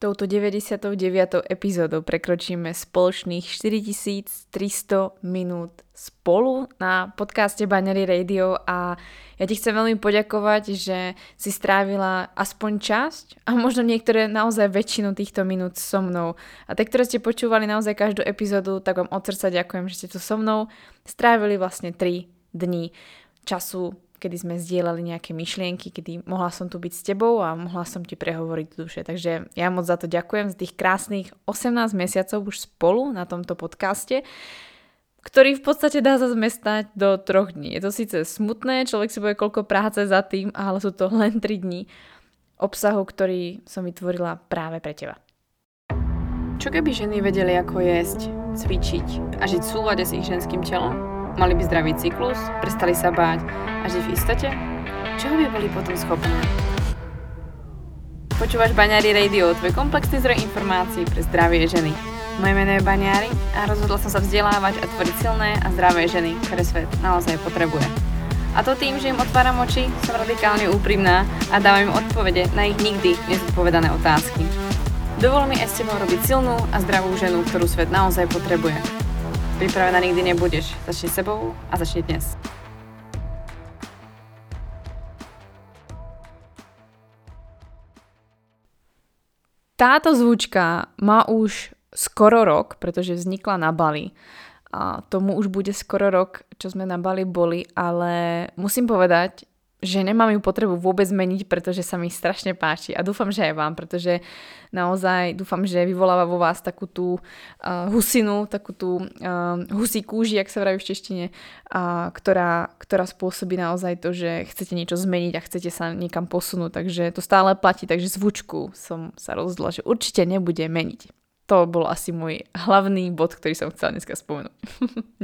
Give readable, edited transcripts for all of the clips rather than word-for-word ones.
Touto 99. epizódou prekročíme spoločných 4300 minút spolu na podcaste Binary Radio a ja ti chcem veľmi poďakovať, že si strávila aspoň časť a možno niektoré naozaj väčšinu týchto minút so mnou. A tie, ktoré ste počúvali naozaj každú epizódu, tak vám od srdca ďakujem, že ste tu so mnou strávili vlastne 3 dní času, kedy sme zdieľali nejaké myšlienky, kedy mohla som tu byť s tebou a mohla som ti prehovoriť do duše. Takže ja moc za to ďakujem, za tých krásnych 18 mesiacov už spolu na tomto podcaste, ktorý v podstate dá sa zmestať do 3 dní. Je to síce smutné, človek si bude koľko práce za tým, ale sú to len 3 dní obsahu, ktorý som vytvorila práve pre teba. Čo keby ženy vedeli, ako jesť, cvičiť a žiť v súlade s ich ženským telom? Mali by zdravý cyklus, prestali sa báť a žiť v istote? Čoho by boli potom schopné? Počúvaš Baňári Radio, tvoj komplexný zdroj informácií pre zdravie ženy. Moje meno je Baňári a rozhodla som sa vzdelávať a tvoriť silné a zdravé ženy, ktoré svet naozaj potrebuje. A to tým, že im otváram oči, som radikálne úprimná a dávam im odpovede na ich nikdy nezodpovedané otázky. Dovol mi aj s tebou robiť silnú a zdravú ženu, ktorú svet naozaj potrebuje. Pripravená nikdy nebudeš. Začni sebou a začni dnes. Táto zvučka má už skoro rok, pretože vznikla na Bali. A tomu už bude skoro rok, čo sme na Bali boli, ale musím povedať, že nemám ju potrebu vôbec meniť, pretože sa mi strašne páči a dúfam, že aj vám, pretože naozaj dúfam, že vyvoláva vo vás takú tú husinu, takú tú husí kúži, jak sa vraví v češtine, ktorá spôsobí naozaj to, že chcete niečo zmeniť a chcete sa niekam posunúť, takže to stále platí, takže zvučku som sa rozhodla, že určite nebude meniť. To bol asi môj hlavný bod, ktorý som chcela dneska spomenúť.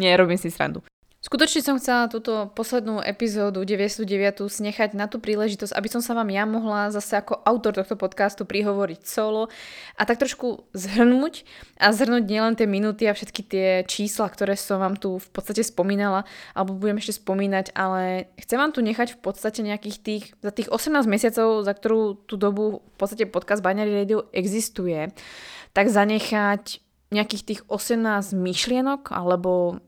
Nie, robím si srandu. Skutočne som chcela túto poslednú epizódu 99. snechať na tú príležitosť, aby som sa vám ja mohla zase ako autor tohto podcastu prihovoriť solo a tak trošku zhrnúť a zhrnúť nielen tie minúty a všetky tie čísla, ktoré som vám tu v podstate spomínala alebo budem ešte spomínať, ale chcem vám tu nechať v podstate nejakých tých, za tých 18 mesiacov, za ktorú tú dobu v podstate podcast Binary Radio existuje, tak zanechať nejakých tých 18 myšlienok alebo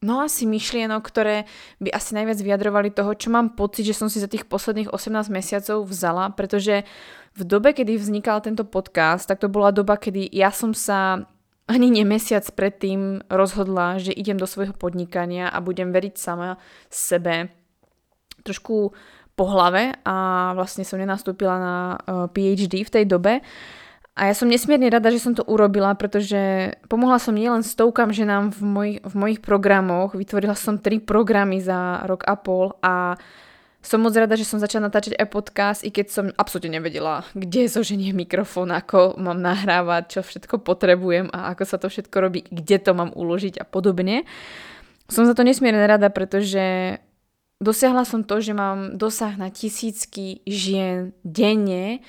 asi myšlienok, ktoré by asi najviac vyjadrovali toho, čo mám pocit, že som si za tých posledných 18 mesiacov vzala, pretože v dobe, kedy vznikal tento podcast, tak to bola doba, kedy ja som sa ani mesiac predtým rozhodla, že idem do svojho podnikania a budem veriť sama sebe trošku po hlave a vlastne som nenastúpila na PhD v tej dobe. A ja som nesmierne rada, že som to urobila, pretože pomohla som nielen stovkam ženám v mojich programoch, vytvorila som 3 programy za rok a pol a som moc rada, že som začala natáčať aj podcast, i keď som absolútne nevedela, kde zoženie mikrofón, ako mám nahrávať, čo všetko potrebujem a ako sa to všetko robí, kde to mám uložiť a podobne. Som za to nesmierne rada, pretože dosiahla som to, že mám dosah na tisícky žien denne,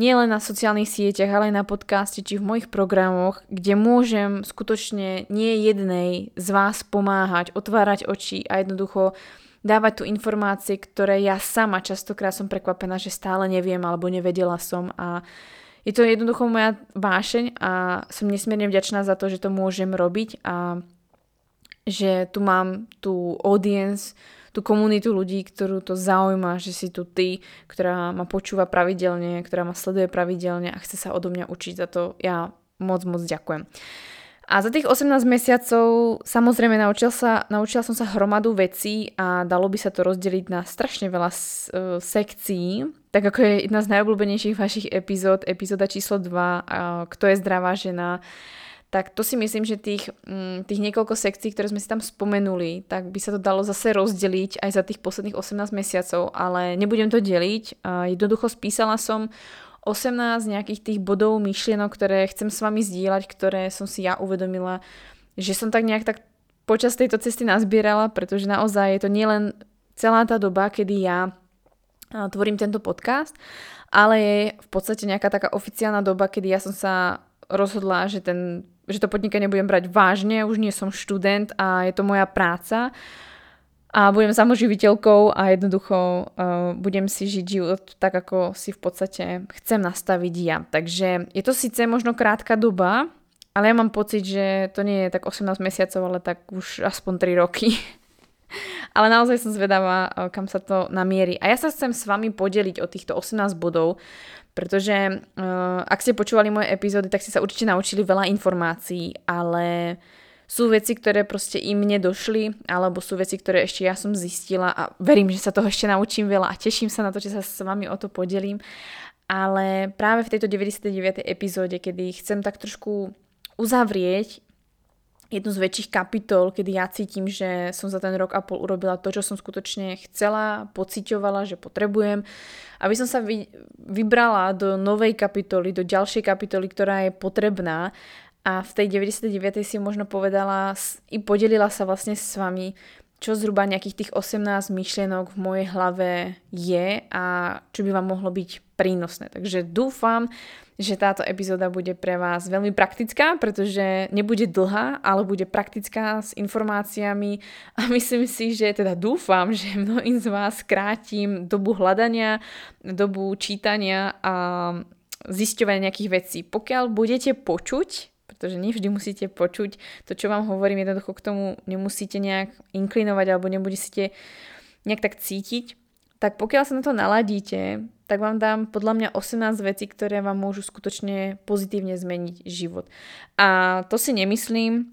nie len na sociálnych sieťach, ale aj na podcaste či v mojich programoch, kde môžem skutočne nie jednej z vás pomáhať, otvárať oči a jednoducho dávať tu informácie, ktoré ja sama častokrát som prekvapená, že stále neviem alebo nevedela som a je to jednoducho moja vášeň a som nesmierne vďačná za to, že to môžem robiť a že tu mám tú audience, tú komunitu ľudí, ktorú to zaujíma, že si tu ty, ktorá ma počúva pravidelne, ktorá ma sleduje pravidelne a chce sa odo mňa učiť, za to ja moc ďakujem. A za tých 18 mesiacov samozrejme naučila som sa hromadu vecí a dalo by sa to rozdeliť na strašne veľa sekcií, tak ako je jedna z najobľúbenejších vašich epizód, epizóda číslo 2, Kto je zdravá žena, tak to si myslím, že tých niekoľko sekcií, ktoré sme si tam spomenuli, tak by sa to dalo zase rozdeliť aj za tých posledných 18 mesiacov, ale nebudem to deliť. Jednoducho spísala som 18 nejakých tých bodov, myšlienok, ktoré chcem s vami zdieľať, ktoré som si ja uvedomila, že som tak nejak tak počas tejto cesty nazbierala, pretože naozaj je to nielen celá tá doba, kedy ja tvorím tento podcast, ale je v podstate nejaká taká oficiálna doba, kedy ja som sa rozhodla, že to podnikanie budem brať vážne, už nie som študent a je to moja práca a budem samoživiteľkou a jednoducho budem si žiť život tak, ako si v podstate chcem nastaviť ja. Takže je to síce možno krátka doba, ale ja mám pocit, že to nie je tak 18 mesiacov, ale tak už aspoň 3 roky. Ale naozaj som zvedavá, kam sa to namierí. A ja sa chcem s vami podeliť o týchto 18 bodov, pretože ak ste počúvali moje epizódy, tak ste sa určite naučili veľa informácií, ale sú veci, ktoré proste im nedošli, alebo sú veci, ktoré ešte ja som zistila a verím, že sa toho ešte naučím veľa a teším sa na to, že sa s vami o to podelím. Ale práve v tejto 99. epizóde, kedy chcem tak trošku uzavrieť jednu z väčších kapitol, kedy ja cítim, že som za ten rok a pol urobila to, čo som skutočne chcela, pociťovala, že potrebujem, aby som sa vybrala do novej kapitoly, do ďalšej kapitoly, ktorá je potrebná. A v tej 99. si možno povedala i podelila sa vlastne s vami, čo zhruba nejakých tých 18 myšlienok v mojej hlave je a čo by vám mohlo byť prínosné. Takže dúfam, že táto epizóda bude pre vás veľmi praktická, pretože nebude dlhá, ale bude praktická s informáciami a myslím si, že teda dúfam, že mnohým z vás skrátim dobu hľadania, dobu čítania a zisťovania nejakých vecí. Pokiaľ budete počuť, pretože nevždy musíte počuť to, čo vám hovorím, jednoducho k tomu nemusíte nejak inklinovať alebo nebudete nejak tak cítiť, tak pokiaľ sa na to naladíte, tak vám dám podľa mňa 18 vecí, ktoré vám môžu skutočne pozitívne zmeniť život. A to si nemyslím,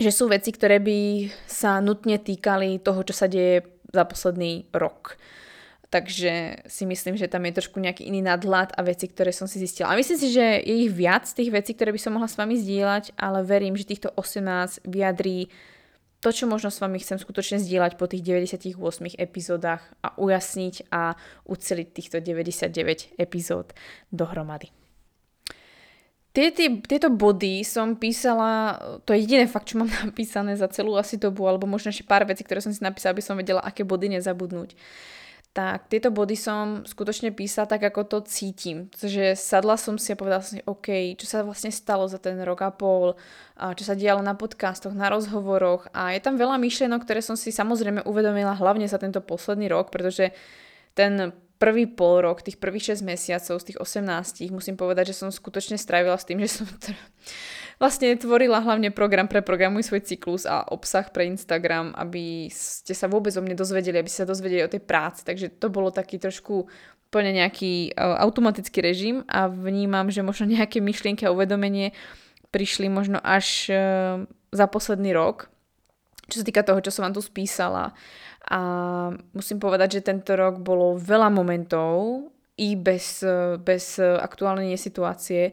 že sú veci, ktoré by sa nutne týkali toho, čo sa deje za posledný rok. Takže si myslím, že tam je trošku nejaký iný nadhľad a veci, ktoré som si zistila. A myslím si, že je ich viac tých vecí, ktoré by som mohla s vami zdieľať, ale verím, že týchto 18 vyjadrí to, čo možno s vami chcem skutočne zdieľať po tých 98 epizódach a ujasniť a uceliť týchto 99 epizód dohromady. Tieto body som písala, to je jediné fakt, čo mám napísané za celú asi dobu, alebo možno ešte pár vecí, ktoré som si napísala, aby som vedela, aké body nezabudnúť. Tak tieto body som skutočne písala tak, ako to cítim. Takže sadla som si a povedala som si, OK, čo sa vlastne stalo za ten rok a pol, a čo sa dialo na podcastoch, na rozhovoroch. A je tam veľa myšlienok, ktoré som si samozrejme uvedomila hlavne za tento posledný rok, pretože ten prvý pol rok, tých prvých 6 mesiacov z tých 18, musím povedať, že som skutočne strávila s tým, že som vlastne tvorila hlavne program pre Programuj svoj cyklus a obsah pre Instagram, aby ste sa vôbec o mne dozvedeli, aby ste sa dozvedeli o tej práci. Takže to bolo taký trošku úplne nejaký automatický režim a vnímam, že možno nejaké myšlienky a uvedomenie prišli možno až za posledný rok. Čo sa týka toho, čo som vám tu spísala. A musím povedať, že tento rok bolo veľa momentov i bez aktuálnej situácie,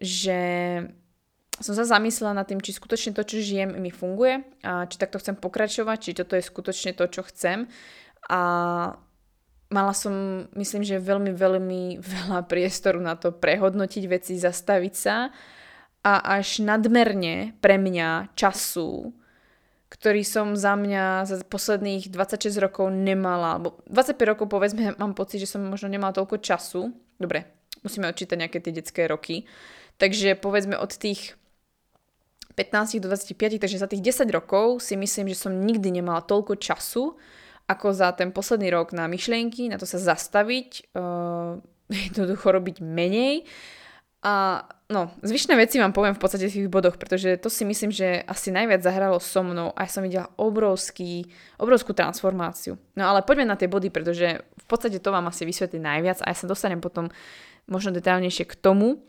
že som sa zamyslela nad tým, či skutočne to, čo žijem, mi funguje a či takto chcem pokračovať, či toto je skutočne to, čo chcem. A mala som, myslím, že veľmi, veľmi veľa priestoru na to prehodnotiť veci, zastaviť sa a až nadmerne pre mňa času, ktorý som za mňa za posledných 26 rokov nemala, alebo 25 rokov povedzme, mám pocit, že som možno nemala toľko času. Dobre, musíme odčítať nejaké tie detské roky. Takže povedzme od tých 15 do 25, takže za tých 10 rokov si myslím, že som nikdy nemala toľko času, ako za ten posledný rok na myšlienky, na to sa zastaviť, jednoducho robiť menej. A no, zvyšné veci vám poviem v podstate v tých bodoch, pretože to si myslím, že asi najviac zahralo so mnou a ja som videla obrovskú transformáciu. No ale poďme na tie body, pretože v podstate to vám asi vysvetlí najviac a ja sa dostanem potom možno detailnejšie k tomu.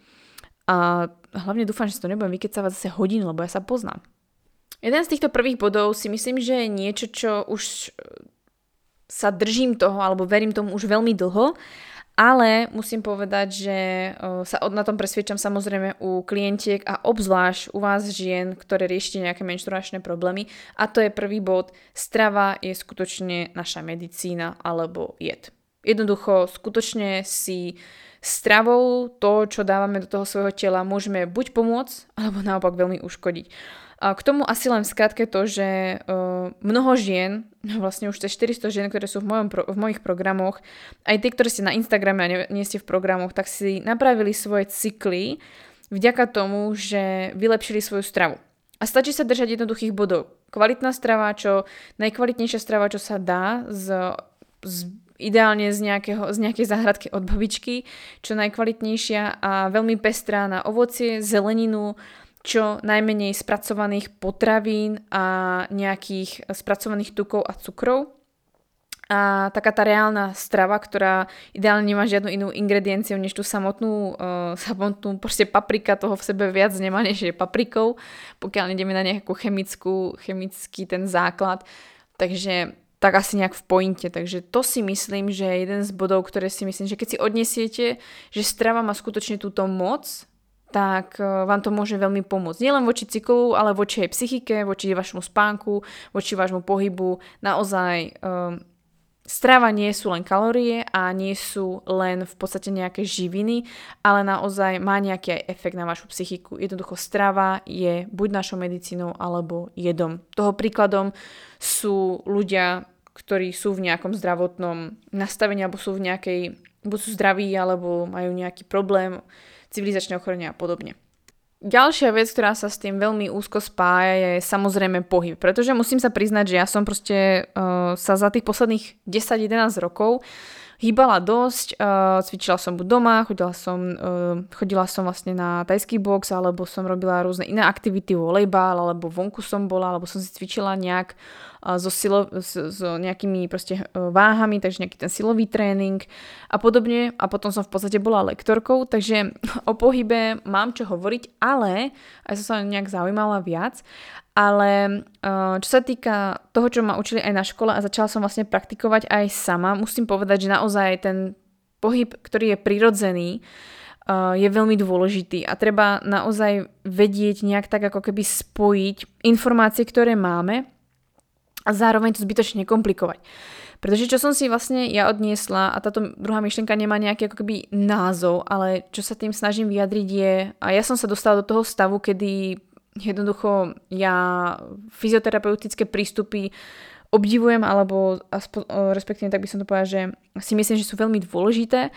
A hlavne dúfam, že si to nebudem vykecavať zase hodinu, lebo ja sa poznám. Jeden z týchto prvých bodov si myslím, že je niečo, čo už sa držím toho, alebo verím tomu už veľmi dlho. Ale musím povedať, že sa na tom presviedčam samozrejme u klientiek a obzvlášť u vás žien, ktoré riešite nejaké menštruačné problémy. A to je prvý bod. Strava je skutočne naša medicína alebo jed. Jednoducho, skutočne si stravou to, čo dávame do toho svojho tela, môžeme buď pomôcť, alebo naopak veľmi uškodiť. A k tomu asi len v skratke to, že mnoho žien, vlastne už 400 žien, ktoré sú v mojich programoch, aj tie, ktoré ste na Instagrame a nie ste v programoch, tak si napravili svoje cykly vďaka tomu, že vylepšili svoju stravu. A stačí sa držať jednoduchých bodov. Kvalitná strava, čo najkvalitnejšia strava, čo sa dá, ideálne z nejakej záhradky od babičky, čo najkvalitnejšia a veľmi pestrá na ovocie, zeleninu, čo najmenej spracovaných potravín a nejakých spracovaných tukov a cukrov. A taká tá reálna strava, ktorá ideálne nemá žiadnu inú ingredienciu než tú samotnú proste paprika toho v sebe viac nemá než je paprikou, pokiaľ ideme na nejakú chemický ten základ, takže tak asi nejak v pointe. Takže to si myslím, že je jeden z bodov, ktoré si myslím, že keď si odnesiete, že strava má skutočne túto moc, tak vám to môže veľmi pomôcť. Nielen voči cyklu, ale voči aj psychike, voči vašmu spánku, voči vášmu pohybu. Naozaj strava nie sú len kalórie a nie sú len v podstate nejaké živiny, ale naozaj má nejaký aj efekt na vašu psychiku. Jednoducho strava je buď našou medicínou, alebo jedom. Toho príkladom sú ľudia, ktorí sú v nejakom zdravotnom nastavení, alebo sú v nejakej, buď sú zdraví, alebo majú nejaký problém, civilizačné ochorenia a podobne. Ďalšia vec, ktorá sa s tým veľmi úzko spája, je samozrejme pohyb, pretože musím sa priznať, že ja som proste sa za tých posledných 10-11 rokov hýbala dosť, cvičila som buď doma, chodila som vlastne na tajský box, alebo som robila rôzne iné aktivity, volejbal, alebo vonku som bola, alebo som si cvičila nejak so nejakými proste váhami, takže nejaký ten silový tréning a podobne. A potom som v podstate bola lektorkou, takže o pohybe mám čo hovoriť, ale aj som sa nejak zaujímala viac. Ale čo sa týka toho, čo ma učili aj na škole a začala som vlastne praktikovať aj sama, musím povedať, že naozaj ten pohyb, ktorý je prirodzený, je veľmi dôležitý a treba naozaj vedieť nejak tak ako keby spojiť informácie, ktoré máme a zároveň to zbytočne komplikovať. Pretože čo som si vlastne ja odniesla, a táto druhá myšlienka nemá nejaký ako keby názov, ale čo sa tým snažím vyjadriť je, a ja som sa dostala do toho stavu, kedy jednoducho ja fyzioterapeutické prístupy obdivujem, alebo respektíve tak by som to povedala, že si myslím, že sú veľmi dôležité.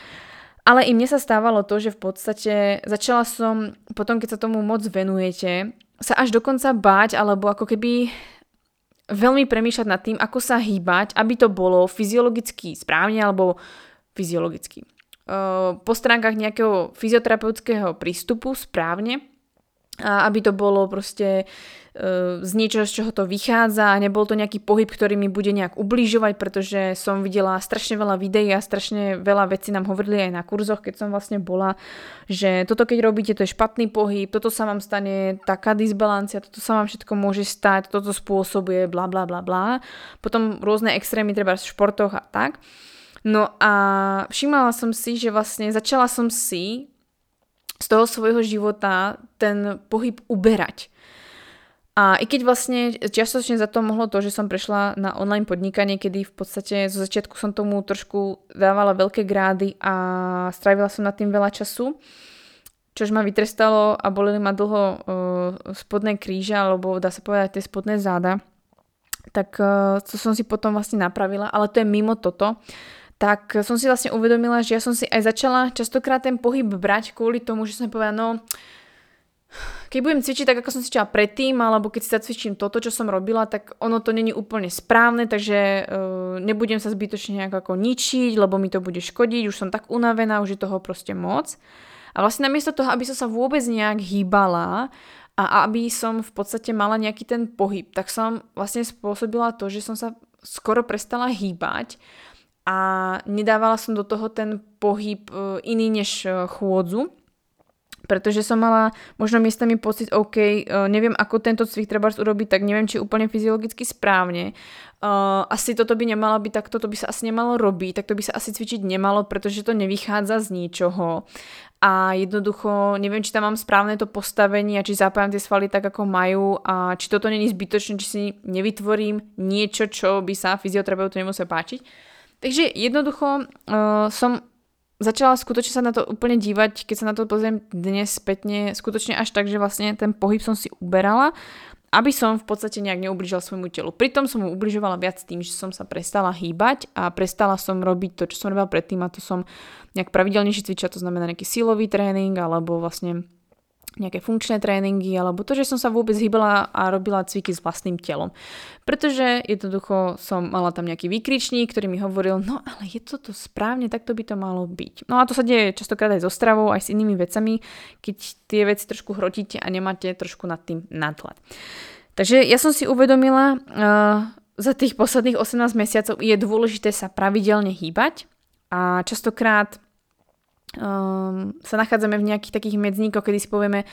Ale i mne sa stávalo to, že v podstate začala som, potom keď sa tomu moc venujete, sa až dokonca báť, alebo ako keby veľmi premýšľať nad tým, ako sa hýbať, aby to bolo fyziologicky správne, alebo fyziologicky. Po stránkach nejakého fyzioterapeutického prístupu správne, a aby to bolo proste z niečoho, z čoho to vychádza a nebol to nejaký pohyb, ktorý mi bude nejak ubližovať, pretože som videla strašne veľa videí a strašne veľa vecí nám hovorili aj na kurzoch, keď som vlastne bola, že toto keď robíte, to je špatný pohyb, toto sa vám stane taká disbalancia, toto sa vám všetko môže stať, toto spôsobuje bla bla bla bla. Potom rôzne extrémy treba v športoch a tak. No a všimala som si, že vlastne začala som si z toho svojho života ten pohyb uberať. A i keď vlastne čiastočne za to mohlo to, že som prešla na online podnikanie, kedy v podstate zo začiatku som tomu trošku dávala veľké grády a strávila som nad tým veľa času, čož ma vytrestalo a bolili ma dlho spodné kríže, alebo dá sa povedať tie spodné záda, tak to som si potom vlastne napravila, ale to je mimo toto. Tak som si vlastne uvedomila, že ja som si aj začala častokrát ten pohyb brať kvôli tomu, že som povedala, no keď budem cvičiť tak, ako som cvičila predtým, alebo keď si zacvičím toto, čo som robila, tak ono to není úplne správne, takže nebudem sa zbytočne nejak ako ničiť, lebo mi to bude škodiť, už som tak unavená, už je toho proste moc. A vlastne namiesto toho, aby som sa vôbec nejak hýbala a aby som v podstate mala nejaký ten pohyb, tak som vlastne spôsobila to, že som sa skoro prestala hýbať, a nedávala som do toho ten pohyb iný než chôdzu, pretože som mala možno miestami pocit, OK, neviem ako tento cvik treba urobiť, tak neviem či úplne fyziologicky správne. Asi toto by nemalo byť, tak toto by sa asi nemalo robiť, tak to by sa asi cvičiť nemalo, pretože to nevychádza z ničoho. A jednoducho neviem, či tam mám správne to postavenie a či zapájam tie svaly tak, ako majú a či toto není zbytočné, či si nevytvorím niečo, čo by sa fyzioterapeutu nemusel páčiť. Takže jednoducho som začala skutočne sa na to úplne dívať, keď sa na to pozriem dnes spätne, skutočne až tak, že vlastne ten pohyb som si uberala, aby som v podstate nejak neublížila svojmu telu. Pritom som mu ubližovala viac tým, že som sa prestala hýbať a prestala som robiť to, čo som robila predtým a to som nejak pravidelnejšie cvičila, to znamená nejaký silový tréning alebo vlastne nejaké funkčné tréningy, alebo to, že som sa vôbec hýbala a robila cviky s vlastným telom. Pretože jednoducho som mala tam nejaký výkričník, ktorý mi hovoril, no ale je to tu správne, takto by to malo byť. No a to sa deje častokrát aj so stravou, aj s inými vecami, keď tie veci trošku hrotíte a nemáte trošku nad tým nadhľad. Takže ja som si uvedomila, za tých posledných 18 mesiacov je dôležité sa pravidelne hýbať a častokrát sa nachádzame v nejakých takých medzníkoch, kedy si povieme,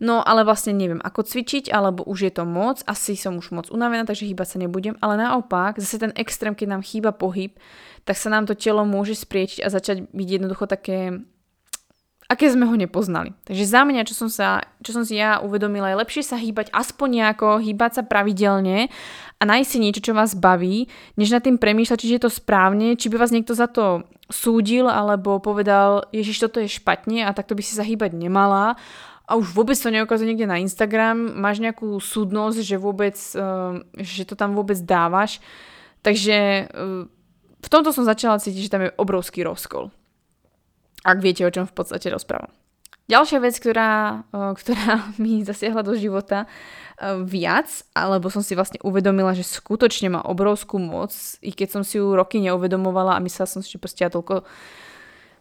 no ale vlastne neviem ako cvičiť, alebo už je to moc, asi som už moc unavená, takže hýbať sa nebudem, ale naopak, zase ten extrém, keď nám chýba pohyb, tak sa nám to telo môže spriečiť a začať byť jednoducho také, aké sme ho nepoznali. Takže za mňa, čo som si ja uvedomila, je lepšie sa hýbať aspoň nejako, hýbať sa pravidelne a nájsť si niečo, čo vás baví, než nad tým premýšľať, či je to správne, či by vás niekto za to súdil alebo povedal, Ježiš, toto je špatne a takto by si sa hýbať nemala. A už vôbec to neukazuje niekde na Instagram, máš nejakú súdnosť, že vôbec, že to tam vôbec dávaš. Takže v tomto som začala cítiť, že tam je obrovský rozkol. Ak viete, o čom v podstate rozprávam. Ďalšia vec, ktorá mi zasiahla do života viac, alebo som si vlastne uvedomila, že skutočne má obrovskú moc, i keď som si ju roky neuvedomovala a myslela som si, že proste ja toľko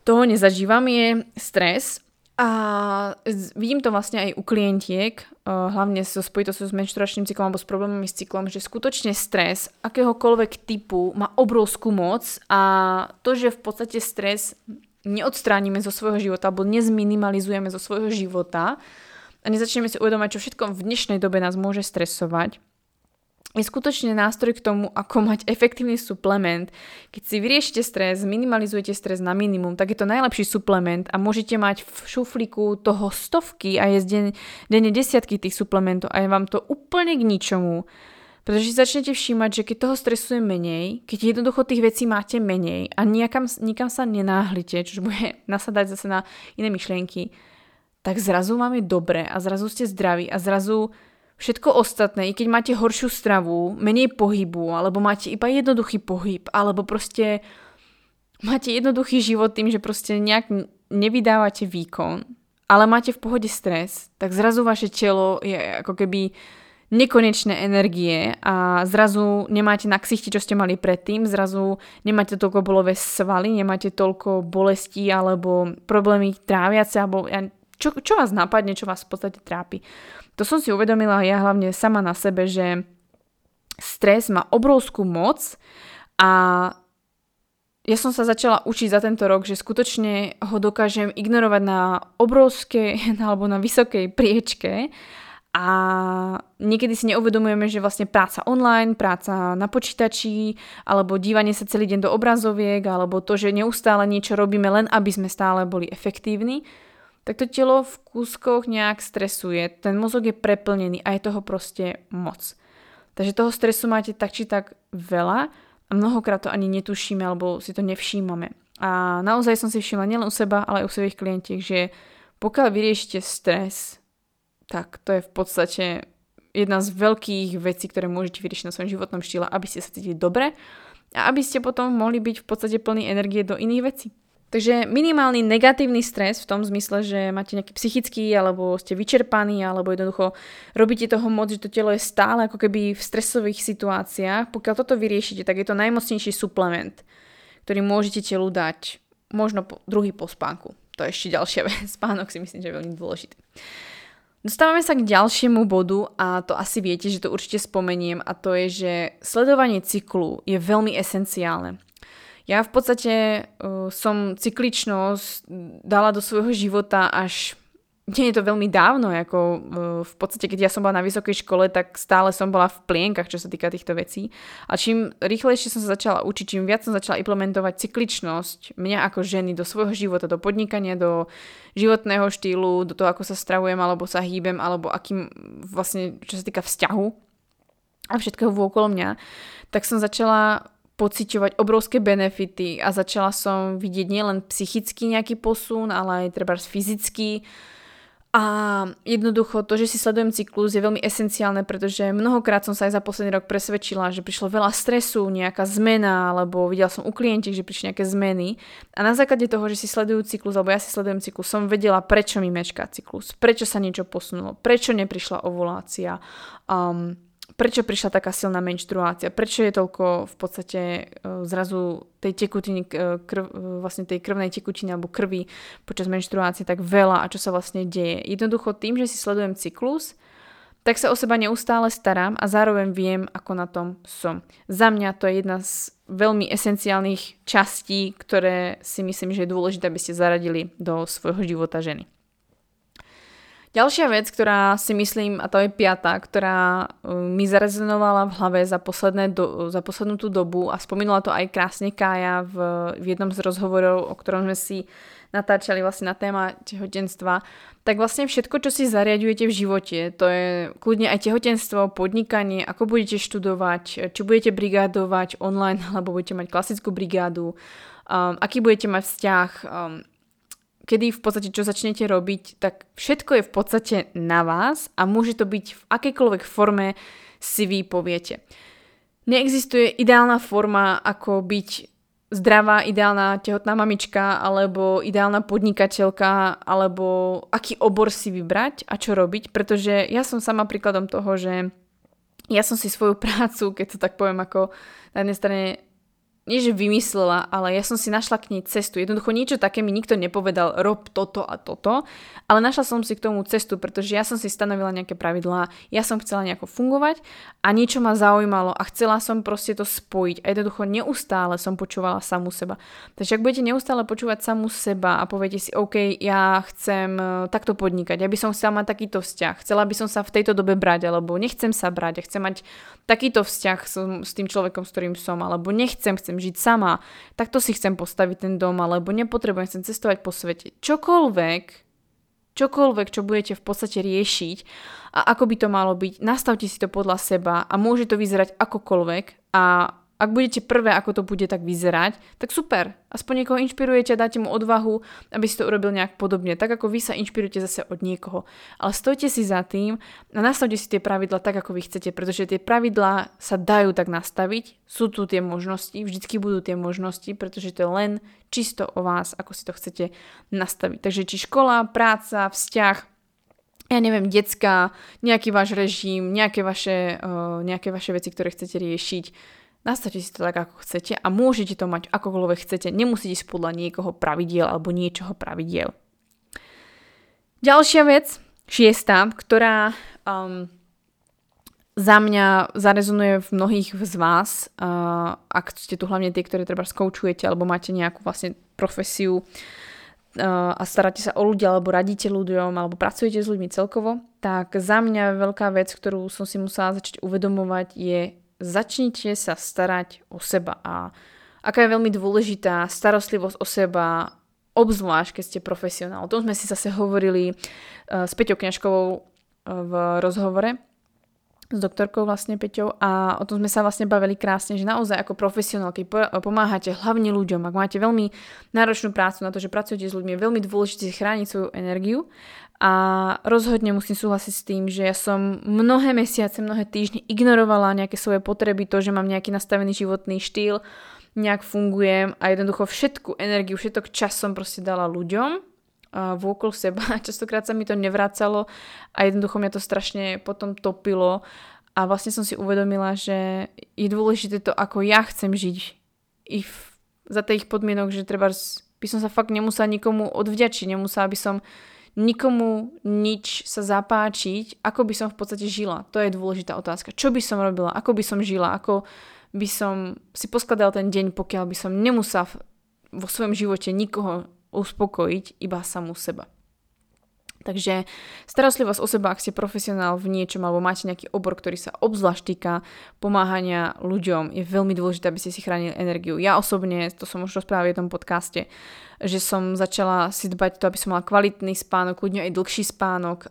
toho nezažívam, je stres. A vidím to vlastne aj u klientiek, hlavne so spojitosťou s menštruačným cyklom alebo s problémami s cyklom, že skutočne stres akéhokoľvek typu má obrovskú moc a to, že v podstate stres neodstránime zo svojho života alebo nezminimalizujeme zo svojho života a nezačneme si uvedomať, čo všetko v dnešnej dobe nás môže stresovať, je skutočne nástroj k tomu, ako mať efektívny suplement. Keď si vyriešite stres, minimalizujete stres na minimum, tak je to najlepší suplement a môžete mať v šuflíku toho stovky a je denne desiatky tých suplementov a je vám to úplne k ničomu. Pretože si začnete všímať, že keď toho stresuje menej, keď jednoducho tých vecí máte menej a nikam sa nenáhlite, čo bude nasadať zase na iné myšlienky, tak zrazu máme dobre a zrazu ste zdraví a zrazu všetko ostatné, i keď máte horšiu stravu, menej pohybu, alebo máte iba jednoduchý pohyb, alebo proste máte jednoduchý život tým, že proste nejak nevydávate výkon, ale máte v pohode stres, tak zrazu vaše telo je ako keby nekonečné energie a zrazu nemáte na ksichti, čo ste mali predtým, zrazu nemáte toľko bolové svaly, nemáte toľko bolestí alebo problémy tráviace, alebo čo vás napadne, čo vás v podstate trápi. To som si uvedomila ja hlavne sama na sebe, že stres má obrovskú moc a ja som sa začala učiť za tento rok, že skutočne ho dokážem ignorovať na obrovskej alebo na vysokej priečke. A niekedy si neuvedomujeme, že vlastne práca online, práca na počítači, alebo dívanie sa celý deň do obrazoviek, alebo to, že neustále niečo robíme len, aby sme stále boli efektívni, tak to telo v kúskoch nejak stresuje. Ten mozog je preplnený a je toho proste moc. Takže toho stresu máte tak či tak veľa a mnohokrát to ani netušíme, alebo si to nevšímame. A naozaj som si všimla nielen u seba, ale aj u svojich klientiek, že pokiaľ vyriešite stres, tak to je v podstate jedna z veľkých vecí, ktoré môžete vyriešiť na svojom životnom štýle, aby ste sa cítili dobre a aby ste potom mohli byť v podstate plní energie do iných vecí. Takže minimálny negatívny stres v tom zmysle, že máte nejaký psychický, alebo ste vyčerpaní, alebo jednoducho robíte toho moc, že to telo je stále ako keby v stresových situáciách. Pokiaľ toto vyriešite, tak je to najmocnejší suplement, ktorý môžete telu dať možno druhý po spánku. To je ešte ďalšia vec. Spánok si myslím, že je veľmi dôležitý. Dostávame sa k ďalšiemu bodu a to asi viete, že to určite spomeniem a to je, že sledovanie cyklu je veľmi esenciálne. Ja v podstate som cykličnosť dala do svojho života až, nie je to veľmi dávno, ako v podstate keď ja som bola na vysokej škole, tak stále som bola v plienkach, čo sa týka týchto vecí. A čím rýchlejšie som sa začala učiť, čím viac som začala implementovať cykličnosť mňa ako ženy do svojho života, do podnikania, do životného štýlu, do toho, ako sa stravujem, alebo sa hýbem, alebo akým vlastne, čo sa týka vzťahu a všetkého okolo mňa, tak som začala pociťovať obrovské benefity a začala som vidieť nielen psychicky nejaký posun, ale aj trebárs fyzicky. A jednoducho to, že si sledujem cyklus, je veľmi esenciálne, pretože mnohokrát som sa aj za posledný rok presvedčila, že prišlo veľa stresu, nejaká zmena, alebo videla som u klientiek, že prišli nejaké zmeny. A na základe toho, že si sledujú cyklus, alebo ja si sledujem cyklus, som vedela, prečo mi mečká cyklus, prečo sa niečo posunulo, prečo neprišla ovulácia, prečo prišla taká silná menštruácia, prečo je toľko v podstate zrazu tej tekutiny, vlastne tej krvnej tekutiny alebo krvi počas menštruácie tak veľa a čo sa vlastne deje. Jednoducho tým, že si sledujem cyklus, tak sa o seba neustále starám a zároveň viem, ako na tom som. Za mňa to je jedna z veľmi esenciálnych častí, ktoré si myslím, že je dôležité, aby ste zaradili do svojho života ženy. Ďalšia vec, ktorá si myslím, a to je piata, ktorá mi zarezonovala v hlave za poslednú tú dobu a spomínala to aj krásne Kaja v jednom z rozhovorov, o ktorom sme si natáčali vlastne na téma tehotenstva, tak vlastne všetko, čo si zariadujete v živote, to je kľudne aj tehotenstvo, podnikanie, ako budete študovať, či budete brigádovať online, alebo budete mať klasickú brigádu, aký budete mať vzťah, kedy v podstate čo začnete robiť, tak všetko je v podstate na vás a môže to byť v akejkoľvek forme si vy poviete. Neexistuje ideálna forma, ako byť zdravá, ideálna tehotná mamička alebo ideálna podnikateľka alebo aký obor si vybrať a čo robiť, pretože ja som sama príkladom toho, že ja som si svoju prácu, keď to tak poviem, ako na jednej strane nie, že vymyslela, ale ja som si našla k nej cestu. Jednoducho niečo také mi nikto nepovedal, rob toto a toto, ale našla som si k tomu cestu, pretože ja som si stanovila nejaké pravidlá, ja som chcela nejako fungovať a niečo ma zaujímalo a chcela som proste to spojiť. A jednoducho neustále som počúvala samú seba. Takže ak budete neustále počúvať samú seba a poviete si, OK, ja chcem takto podnikať, ja by som chcela mať takýto vzťah, chcela by som sa v tejto dobe brať, alebo nechcem sa brať, ja chcem mať takýto vzťah s tým človekom, s ktorým som, alebo nechcem žiť sama, takto si chcem postaviť ten dom, alebo nepotrebujem, chcem cestovať po svete. Čokoľvek, čo budete v podstate riešiť a ako by to malo byť, nastavte si to podľa seba a môže to vyzerať akokoľvek a ak budete prvé, ako to bude tak vyzerať, tak super, aspoň niekoho inšpirujete a dáte mu odvahu, aby si to urobil nejak podobne, tak ako vy sa inšpirujete zase od niekoho. Ale stojte si za tým a nastavte si tie pravidlá tak, ako vy chcete, pretože tie pravidlá sa dajú tak nastaviť, sú tu tie možnosti, vždycky budú tie možnosti, pretože to je len čisto o vás, ako si to chcete nastaviť. Takže či škola, práca, vzťah, ja neviem, decka, nejaký váš režim, nejaké vaše veci, ktoré chcete riešiť, nastavte si to tak, ako chcete a môžete to mať akokoľvek chcete. Nemusíte ísť podľa niekoho pravidiel alebo niečoho pravidiel. Ďalšia vec, šiesta, ktorá za mňa zarezonuje v mnohých z vás, ak ste tu hlavne tie, ktoré treba skoučujete alebo máte nejakú vlastne profesiu a staráte sa o ľudia alebo radíte ľuďom alebo pracujete s ľuďmi celkovo, tak za mňa veľká vec, ktorú som si musela začať uvedomovať je začnite sa starať o seba a aká je veľmi dôležitá starostlivosť o seba, obzvlášť keď ste profesionál. O tom sme si zase hovorili s Peťou Kňažkovou v rozhovore, s doktorkou vlastne Peťou, a o tom sme sa vlastne bavili krásne, že naozaj ako profesionál, keď pomáhate hlavne ľuďom, ak máte veľmi náročnú prácu na to, že pracujete s ľuďmi, je veľmi dôležité chrániť svoju energiu a rozhodne musím súhlasiť s tým, že ja som mnohé mesiace, mnohé týždne ignorovala nejaké svoje potreby, to, že mám nejaký nastavený životný štýl, nejak fungujem a jednoducho všetku energiu, všetok čas som proste dala ľuďom vôkol seba. Častokrát sa mi to nevracalo a jednoducho mňa to strašne potom topilo a vlastne som si uvedomila, že je dôležité to, ako ja chcem žiť za tých podmienok, že treba by som sa fakt nemusela nikomu odvďačiť, nemusela by som nikomu nič sa zapáčiť, ako by som v podstate žila. To je dôležitá otázka. Čo by som robila? Ako by som žila? Ako by som si poskladala ten deň, pokiaľ by som nemusela vo svojom živote nikoho uspokojiť, iba samú seba. Takže starostlivosť o seba, ak ste profesionál v niečom alebo máte nejaký obor, ktorý sa obzvlášť týka pomáhania ľuďom, je veľmi dôležité, aby ste si chránili energiu. Ja osobne, to som už rozprával v jednom podcaste, že som začala si dbať to, aby som mala kvalitný spánok, kľudne aj dlhší spánok,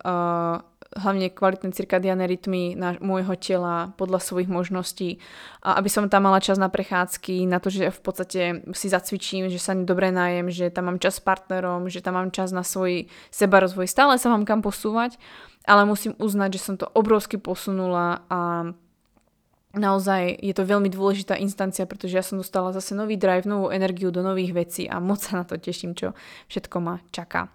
hlavne kvalitné cirkadiánne rytmy môjho tela podľa svojich možností. A aby som tam mala čas na prechádzky, na to, že v podstate si zacvičím, že sa dobre najem, že tam mám čas s partnerom, že tam mám čas na svoj sebarozvoj. Stále sa mám kam posúvať, ale musím uznať, že som to obrovsky posunula a naozaj je to veľmi dôležitá instancia, pretože ja som dostala zase nový drive, novú energiu do nových vecí a moc sa na to teším, čo všetko ma čaká.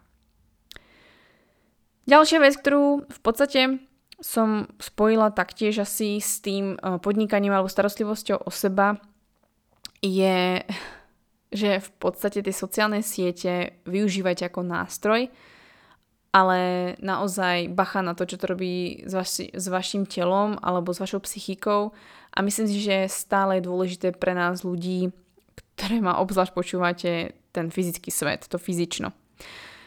Ďalšia vec, ktorú v podstate som spojila taktiež asi s tým podnikaním alebo starostlivosťou o seba, je, že v podstate tie sociálne siete využívajte ako nástroj, ale naozaj bacha na to, čo to robí s vašim telom alebo s vašou psychikou. A myslím si, že stále je dôležité pre nás ľudí, ktoré ma obzvlášť počúvate, ten fyzický svet, to fyzično.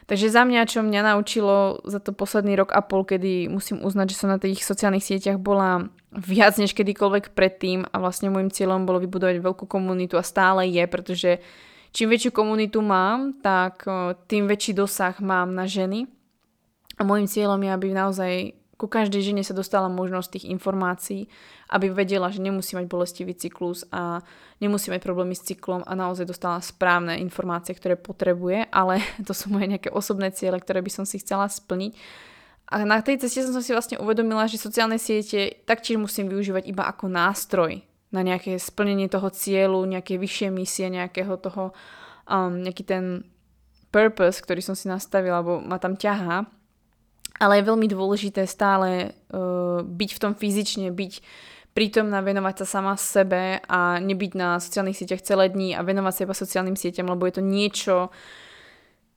Takže za mňa, čo mňa naučilo za to posledný rok a pol, kedy musím uznať, že som na tých sociálnych sieťach bola viac než kedykoľvek predtým a vlastne môjim cieľom bolo vybudovať veľkú komunitu a stále je, pretože čím väčšiu komunitu mám, tak tým väčší dosah mám na ženy. A môjim cieľom je, aby naozaj ku každej žene sa dostala možnosť tých informácií, aby vedela, že nemusí mať bolestivý cyklus a nemusí mať problémy s cyklom a naozaj dostala správne informácie, ktoré potrebuje, ale to sú moje nejaké osobné ciele, ktoré by som si chcela splniť. A na tej ceste som si vlastne uvedomila, že sociálne siete taktiež musím využívať iba ako nástroj na nejaké splnenie toho cieľu, nejaké vyššie misie, nejakého toho, nejaký ten purpose, ktorý som si nastavila, alebo ma tam ťahá. Ale je veľmi dôležité stále byť v tom fyzične, byť prítomná, venovať sa sama sebe a nebyť na sociálnych sieťach celé dní a venovať sa iba sociálnym sieťam, lebo je to niečo,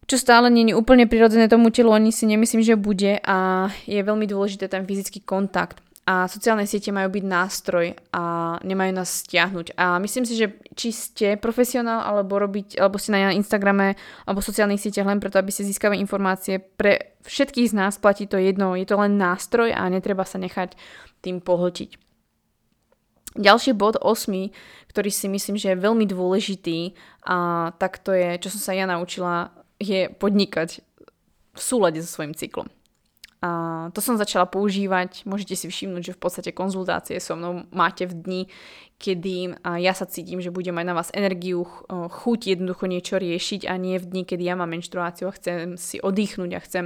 čo stále nie je úplne prirodzené tomu telu, ani si nemyslím, že bude a je veľmi dôležité ten fyzický kontakt. A sociálne siete majú byť nástroj a nemajú nás stiahnuť. A myslím si, že či ste profesionál, alebo ste na Instagrame, alebo sociálnych sieťach len preto, aby ste získali informácie, pre všetkých z nás platí to jedno. Je to len nástroj a netreba sa nechať tým pohltiť. Ďalší bod 8, ktorý si myslím, že je veľmi dôležitý, a tak to je, čo som sa ja naučila, je podnikať v súlade so svojím cyklom. A to som začala používať, môžete si všimnúť, že v podstate konzultácie so mnou máte v dni, kedy ja sa cítim, že budem mať na vás energiu, chuť jednoducho niečo riešiť a nie v dni, kedy ja mám menštruáciu a chcem si oddychnúť a chcem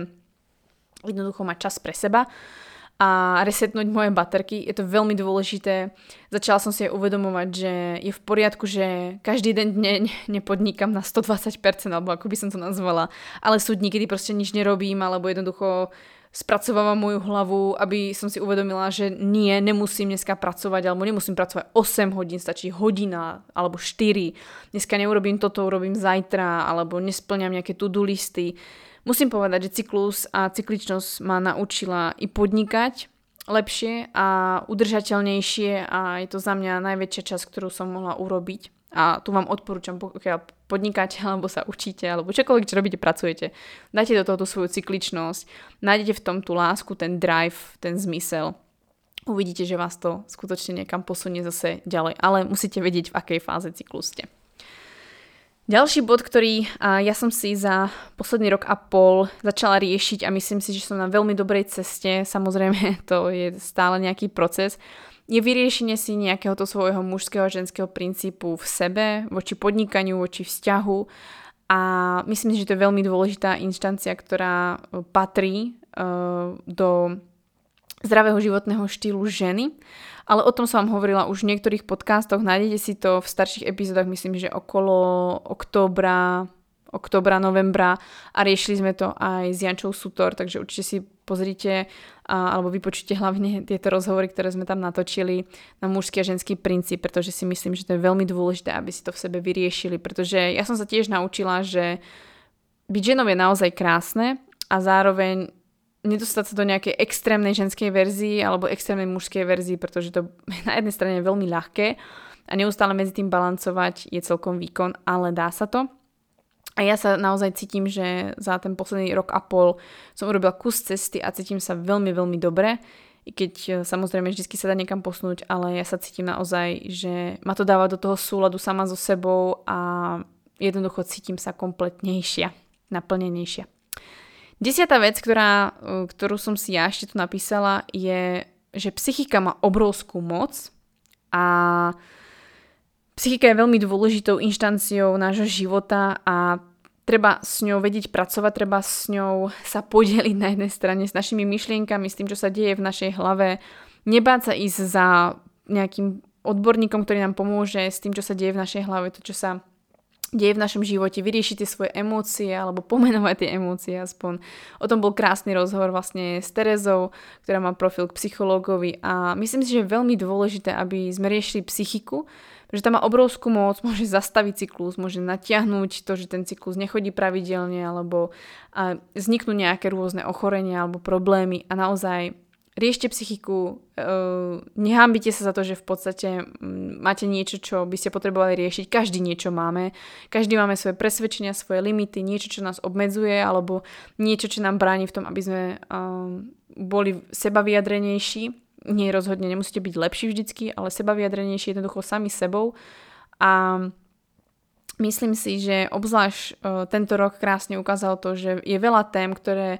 jednoducho mať čas pre seba a resetnúť moje baterky. Je to veľmi dôležité. Začala som si aj uvedomovať, že je v poriadku, že každý den nepodnikam na 120%, alebo ako by som to nazvala, ale sú dni, kedy proste nič nerobím, alebo jednoducho spracovávam moju hlavu, aby som si uvedomila, že nemusím dneska pracovať, alebo nemusím pracovať 8 hodín, stačí hodina, alebo 4. Dneska neurobím toto, urobím zajtra, alebo nesplňam nejaké to-do listy. Musím povedať, že cyklus a cykličnosť ma naučila i podnikať lepšie a udržateľnejšie a je to za mňa najväčšia časť, ktorú som mohla urobiť. A tu vám odporúčam, pokiaľ podnikáte, alebo sa učíte, alebo čokoľvek, čo robíte, pracujete. Dajte do toho tú svoju cykličnosť, nájdete v tom tú lásku, ten drive, ten zmysel. Uvidíte, že vás to skutočne niekam posunie zase ďalej, ale musíte vedieť, v akej fáze cyklu ste. Ďalší bod, ktorý ja som si za posledný rok a pol začala riešiť a myslím si, že som na veľmi dobrej ceste, samozrejme to je stále nejaký proces, je vyriešenie si nejakého to svojho mužského a ženského princípu v sebe, voči podnikaniu, voči vzťahu a myslím si, že to je veľmi dôležitá inštancia, ktorá patrí do zdravého životného štýlu ženy, ale o tom som vám hovorila už v niektorých podcastoch, nájdete si to v starších epizódach, myslím, že okolo októbra, novembra a riešili sme to aj s Jančou Sutor, takže určite si pozrite alebo vypočujte hlavne tieto rozhovory, ktoré sme tam natočili na mužský a ženský princíp, pretože si myslím, že to je veľmi dôležité, aby si to v sebe vyriešili, pretože ja som sa tiež naučila, že byť ženou je naozaj krásne a zároveň nedostať sa do nejakej extrémnej ženskej verzii alebo extrémnej mužskej verzii, pretože to na jednej strane je veľmi ľahké a neustále medzi tým balancovať je celkom výkon, ale dá sa to. A ja sa naozaj cítim, že za ten posledný rok a pol som urobila kus cesty a cítim sa veľmi, veľmi dobre. I keď samozrejme vždy sa dá niekam posunúť, ale ja sa cítim naozaj, že ma to dáva do toho súladu sama so sebou a jednoducho cítim sa kompletnejšia, naplnenejšia. Desiatá vec, ktorú som si ja ešte tu napísala, je, že psychika má obrovskú moc a psychika je veľmi dôležitou inštanciou nášho života a treba s ňou vedieť pracovať, treba s ňou sa podeliť na jednej strane s našimi myšlienkami, s tým, čo sa deje v našej hlave, nebáť sa ísť za nejakým odborníkom, ktorý nám pomôže s tým, čo sa deje v našej hlave, to, čo sa deje v našom živote, vyriešiť tie svoje emócie alebo pomenovať tie emócie aspoň. O tom bol krásny rozhovor vlastne s Terezou, ktorá má profil k psychológovi a myslím si, že je veľmi dôležité, aby sme riešili psychiku, pretože tá má obrovskú moc, môže zastaviť cyklus, môže natiahnuť to, že ten cyklus nechodí pravidelne alebo vzniknú nejaké rôzne ochorenia alebo problémy a naozaj riešte psychiku, nehambite sa za to, že v podstate máte niečo, čo by ste potrebovali riešiť. Každý niečo máme. Každý máme svoje presvedčenia, svoje limity, niečo, čo nás obmedzuje alebo niečo, čo nám bráni v tom, aby sme boli sebavyjadrenejší. Nie, rozhodne, nemusíte byť lepší vždycky, ale sebavyjadrenejší jednoducho sami sebou. A myslím si, že obzvlášť tento rok krásne ukázal to, že je veľa tém, ktoré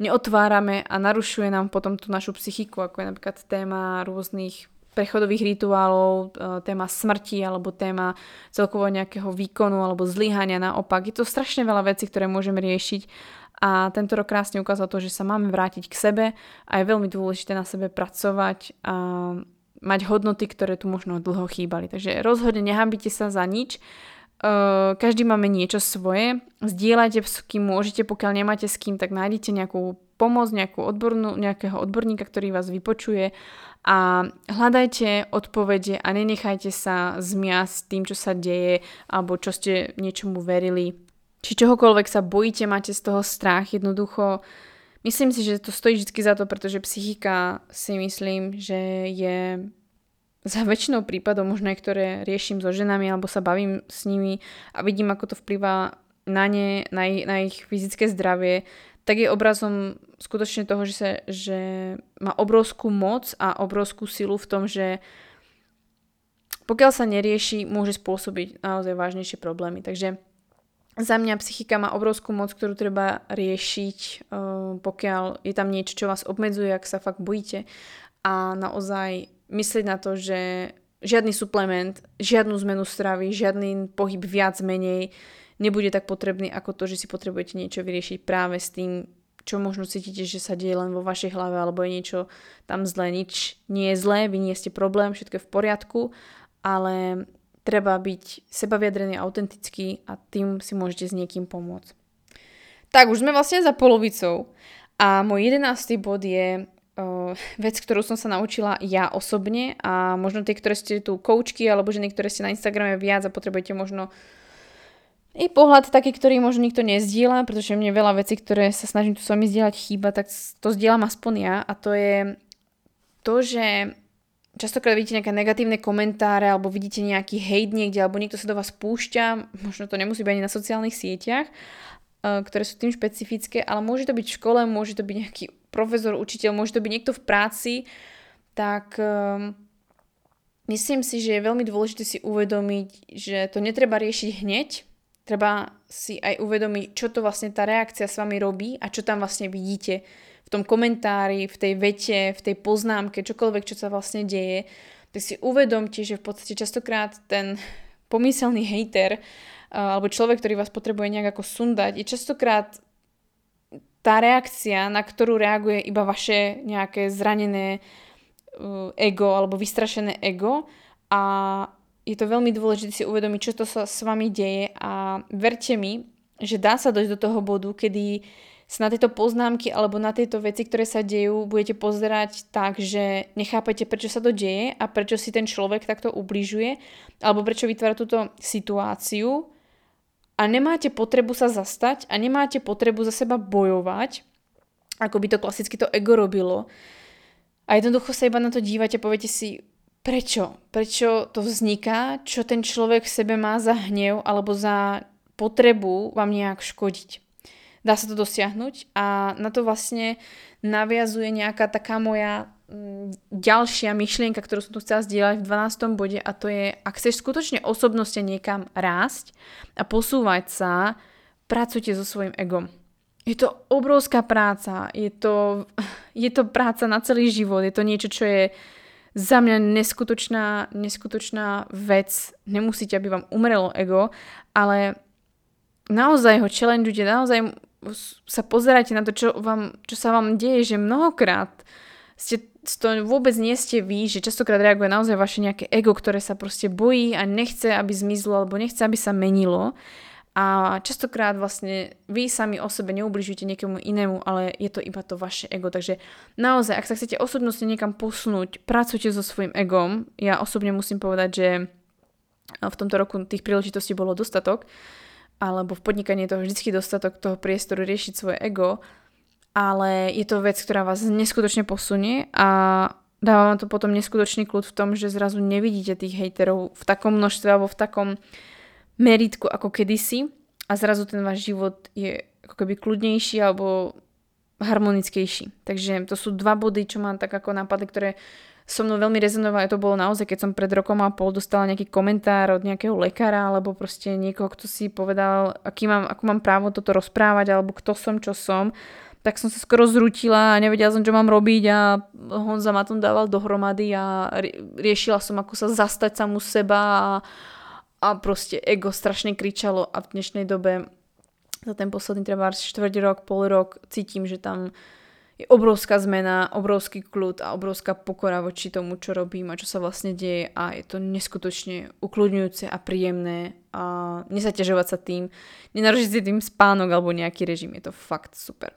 neotvárame a narušuje nám potom tú našu psychiku, ako je napríklad téma rôznych prechodových rituálov, téma smrti alebo téma celkovo nejakého výkonu alebo zlyhania. Naopak, je to strašne veľa vecí, ktoré môžeme riešiť a tento rok krásne ukázal to, že sa máme vrátiť k sebe a je veľmi dôležité na sebe pracovať a mať hodnoty, ktoré tu možno dlho chýbali. Takže rozhodne nehambite sa za nič. Každý máme niečo svoje, zdieľajte s kým môžete, pokiaľ nemáte s kým, tak nájdete nejakú pomoc, nejakého odborníka, ktorý vás vypočuje a hľadajte odpovede a nenechajte sa zmiasť tým, čo sa deje alebo čo ste niečomu verili. Či čohokoľvek sa bojíte, máte z toho strach, jednoducho myslím si, že to stojí vždy za to, pretože psychika si myslím, že je za väčšinou prípadov, možno aj ktoré riešim so ženami alebo sa bavím s nimi a vidím, ako to vplyvá na ne, na ich fyzické zdravie, tak je obrazom skutočne toho, že má obrovskú moc a obrovskú silu v tom, že pokiaľ sa nerieši, môže spôsobiť naozaj vážnejšie problémy. Takže za mňa psychika má obrovskú moc, ktorú treba riešiť, pokiaľ je tam niečo, čo vás obmedzuje, ak sa fakt bojíte a naozaj myslieť na to, že žiadny suplement, žiadnu zmenu stravy, žiadny pohyb viac menej nebude tak potrebný ako to, že si potrebujete niečo vyriešiť práve s tým, čo možno cítite, že sa deje len vo vašej hlave alebo je niečo tam zlé. Nič nie je zlé, vy nie ste problém, všetko je v poriadku, ale treba byť sebaviadrený, autentický a tým si môžete s niekým pomôcť. Tak už sme vlastne za polovicou a môj 11. bod je vec, ktorú som sa naučila ja osobne a možno tie, ktoré ste tu koučky alebo ženy, ktoré ste na Instagrame viac a potrebujete možno i pohľad taký, ktorý možno nikto nezdieľa, pretože mne veľa vecí, ktoré sa snažím tu s vami zdieľať chýba, tak to zdieľam aspoň ja a to je to, že častokrát vidíte nejaké negatívne komentáre alebo vidíte nejaký hejt niekde alebo niekto sa do vás púšťa, možno to nemusí byť ani na sociálnych sieťach, ktoré sú tým špecifické, ale môže to byť v škole, môže to byť nejaký profesor, učiteľ, môže to byť niekto v práci, tak myslím si, že je veľmi dôležité si uvedomiť, že to netreba riešiť hneď, treba si aj uvedomiť, čo to vlastne tá reakcia s vami robí a čo tam vlastne vidíte v tom komentári, v tej vete, v tej poznámke, čokoľvek, čo sa vlastne deje, tak si uvedomte, že v podstate častokrát ten pomyselný hejter alebo človek, ktorý vás potrebuje nejak ako sundať, je častokrát tá reakcia, na ktorú reaguje iba vaše nejaké zranené ego alebo vystrašené ego a je to veľmi dôležité si uvedomiť, čo to sa s vami deje a verte mi, že dá sa dojsť do toho bodu, kedy sa na tieto poznámky alebo na tieto veci, ktoré sa dejú, budete pozerať tak, že nechápete, prečo sa to deje a prečo si ten človek takto ubližuje alebo prečo vytvára túto situáciu. A nemáte potrebu sa zastať a nemáte potrebu za seba bojovať, ako by to klasicky to ego robilo. A jednoducho sa iba na to dívate a poviete si, prečo? Prečo to vzniká? Čo ten človek v sebe má za hnev alebo za potrebu vám nejak škodiť? Dá sa to dosiahnuť a na to vlastne naviazuje nejaká taká moja ďalšia myšlienka, ktorú som tu chcela zdieľať v 12. bode a to je, ak chceš skutočne osobnosť niekam rásť a posúvať sa, pracujte so svojím egom. Je to obrovská práca, je to práca na celý život, je to niečo, čo je za mňa neskutočná vec. Nemusíte, aby vám umrelo ego, ale naozaj ho challengeujte, naozaj sa pozerajte na to, čo sa vám deje, že mnohokrát to vôbec nie ste vy, že častokrát reaguje naozaj vaše nejaké ego, ktoré sa proste bojí a nechce, aby zmizlo, alebo nechce, aby sa menilo. A častokrát vlastne vy sami o sebe neubližujete niekomu inému, ale je to iba to vaše ego. Takže naozaj, ak sa chcete osobnostne niekam posunúť, pracujte so svojím egom. Ja osobne musím povedať, že v tomto roku tých príležitostí bolo dostatok, alebo v podnikaní je toho vždycky dostatok toho priestoru riešiť svoje ego, ale je to vec, ktorá vás neskutočne posunie a dáva vám to potom neskutočný kľud v tom, že zrazu nevidíte tých hejterov v takom množstve alebo v takom meritku ako kedysi a zrazu ten váš život je ako keby kľudnejší alebo harmonickejší. Takže to sú dva body, čo mám tak ako nápady, ktoré so mnou veľmi rezonovali. To bolo naozaj, keď som pred rokom a pol dostala nejaký komentár od nejakého lekára alebo proste niekoho, kto si povedal, ako mám právo toto rozprávať alebo kto som, čo som, tak som sa skoro zrútila a nevedela som, čo mám robiť a Honza ma tam dával dohromady a riešila som, ako sa zastať samu seba a proste ego strašne kričalo a v dnešnej dobe za ten posledný treba štvrť rok, pol rok cítim, že tam je obrovská zmena, obrovský kľud a obrovská pokora voči tomu, čo robím a čo sa vlastne deje a je to neskutočne ukľudňujúce a príjemné a nezaťažovať sa tým, nenarušiť si tým spánok alebo nejaký režim, je to fakt super.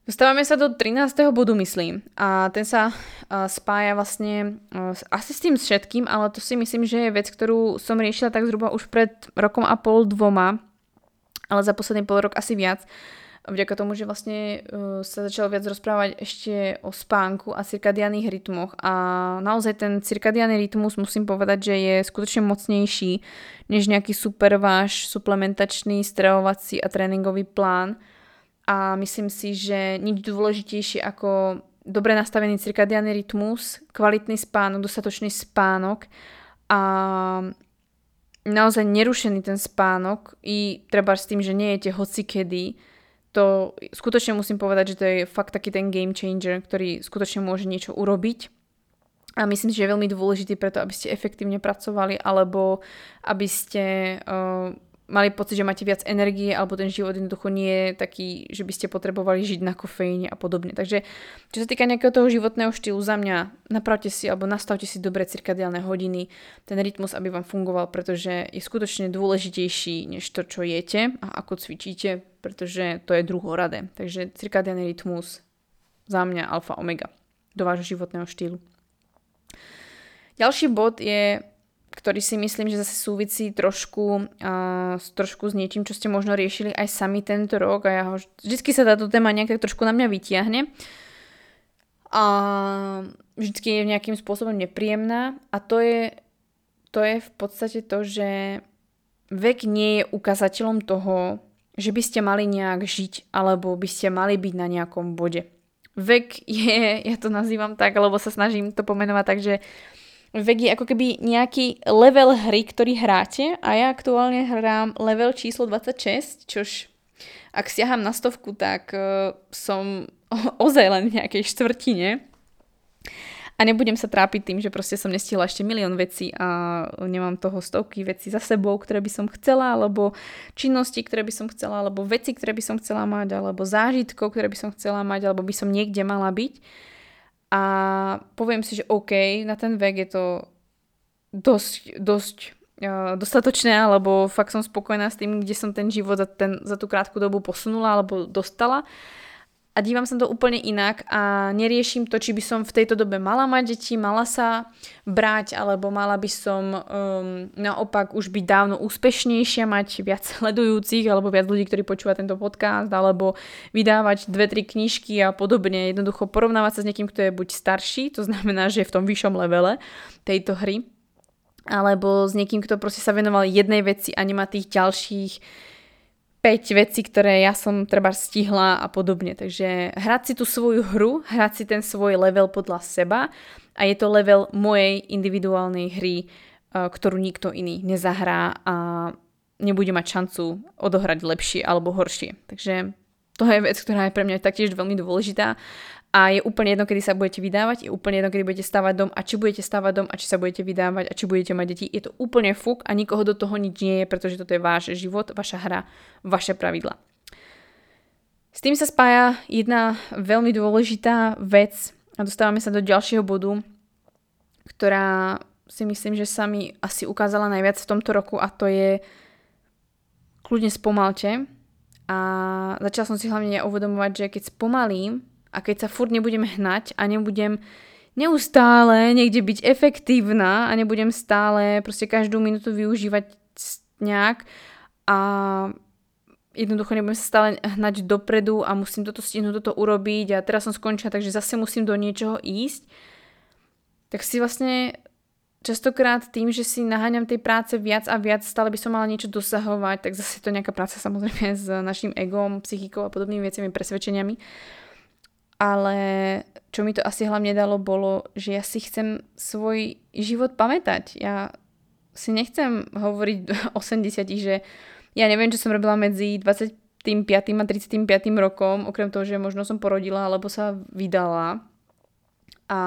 Dostávame sa do 13. bodu, myslím. A ten sa spája vlastne asi s tým všetkým, ale to si myslím, že je vec, ktorú som riešila tak zhruba už pred rokom a pol, dvoma, ale za posledný pol rok asi viac. Vďaka tomu, že vlastne sa začalo viac rozprávať ešte o spánku a cirkadiánnych rytmoch. A naozaj ten cirkadiánny rytmus, musím povedať, že je skutočne mocnejší než nejaký super váš suplementačný, stravovací a tréningový plán. A myslím si, že nič dôležitejšie ako dobre nastavený cirkadiánny rytmus, kvalitný spánok, dostatočný spánok a naozaj nerušený ten spánok i treba s tým, že nejete hocikedy. To skutočne musím povedať, že to je fakt taký ten game changer, ktorý skutočne môže niečo urobiť. A myslím si, že je veľmi dôležitý preto, aby ste efektívne pracovali alebo aby ste mali pocit, že máte viac energie alebo ten život jednoducho nie je taký, že by ste potrebovali žiť na kofeíne a podobne. Takže čo sa týka nejakého toho životného štýlu, za mňa napravte si alebo nastavte si dobre cirkadiálne hodiny, ten rytmus, aby vám fungoval, pretože je skutočne dôležitejší než to, čo jete a ako cvičíte, pretože to je druhoradé. Takže cirkadiálny rytmus za mňa alfa omega do vášho životného štýlu. Ďalší bod je, ktorý si myslím, že zase súvisí trošku s niečím, čo ste možno riešili aj sami tento rok a vždycky sa táto téma nejak trošku na mňa vytiahne a vždycky je nejakým spôsobom nepríjemná a to je v podstate to, že vek nie je ukazateľom toho, že by ste mali nejak žiť alebo by ste mali byť na nejakom bode. Vek je, ja to nazývam tak, lebo sa snažím to pomenovať tak, že vek je ako keby nejaký level hry, ktorý hráte a ja aktuálne hrám level číslo 26, čož ak siaham na 100, tak som ozaj len v nejakej štvrtine a nebudem sa trápiť tým, že proste som nestihla ešte milión vecí a nemám toho stovky vecí za sebou, ktoré by som chcela, alebo činnosti, ktoré by som chcela, alebo veci, ktoré by som chcela mať, alebo zážitkov, ktoré by som chcela mať, alebo by som niekde mala byť. A poviem si, že OK, na ten vek je to dosť dostatočné, alebo fakt som spokojná s tým, kde som ten život za tú krátku dobu posunula alebo dostala. A dívam sa to úplne inak a neriešim to, či by som v tejto dobe mala mať deti, mala sa brať, alebo mala by som naopak už byť dávno úspešnejšia, mať viac sledujúcich, alebo viac ľudí, ktorí počúva tento podcast, alebo vydávať 2-3 knižky a podobne. Jednoducho porovnávať sa s niekým, kto je buď starší, to znamená, že je v tom vyššom levele tejto hry, alebo s niekým, kto proste sa venoval jednej veci a nemá tých ďalších 5 vecí, ktoré ja som treba stihla a podobne. Takže hrať si tú svoju hru, hrať si ten svoj level podľa seba a je to level mojej individuálnej hry, ktorú nikto iný nezahrá a nebude mať šancu odohrať lepšie alebo horšie. Takže To je vec, ktorá je pre mňa taktiež veľmi dôležitá. A je úplne jedno, kedy sa budete vydávať, je úplne jedno, kedy budete stavať dom a či budete stavať dom a či sa budete vydávať a či budete mať deti. Je to úplne fuk a nikoho do toho nič nie je, pretože toto je váš život, vaša hra, vaše pravidlá. S tým sa spája jedna veľmi dôležitá vec a dostávame sa do ďalšieho bodu, ktorá si myslím, že sa mi asi ukázala najviac v tomto roku, a to je kľudne spomalte. A začala som si hlavne uvedomovať, že keď spomalím, a keď sa furt nebudem hnať a nebudem neustále niekde byť efektívna a nebudem stále proste každú minútu využívať nejak a jednoducho nebudem sa stále hnať dopredu a musím toto stihnúť, toto urobiť a teraz som skončila, takže zase musím do niečoho ísť, tak si vlastne častokrát tým, že si naháňam tej práce viac a viac, stále by som mala niečo dosahovať, tak zase to nejaká práca samozrejme s našim egom, psychikou a podobnými vecami, presvedčeniami. Ale čo mi to asi hlavne dalo, bolo, že ja si chcem svoj život pamätať. Ja si nechcem hovoriť do 80, že ja neviem, čo som robila medzi 25. a 35. rokom, okrem toho, že možno som porodila alebo sa vydala a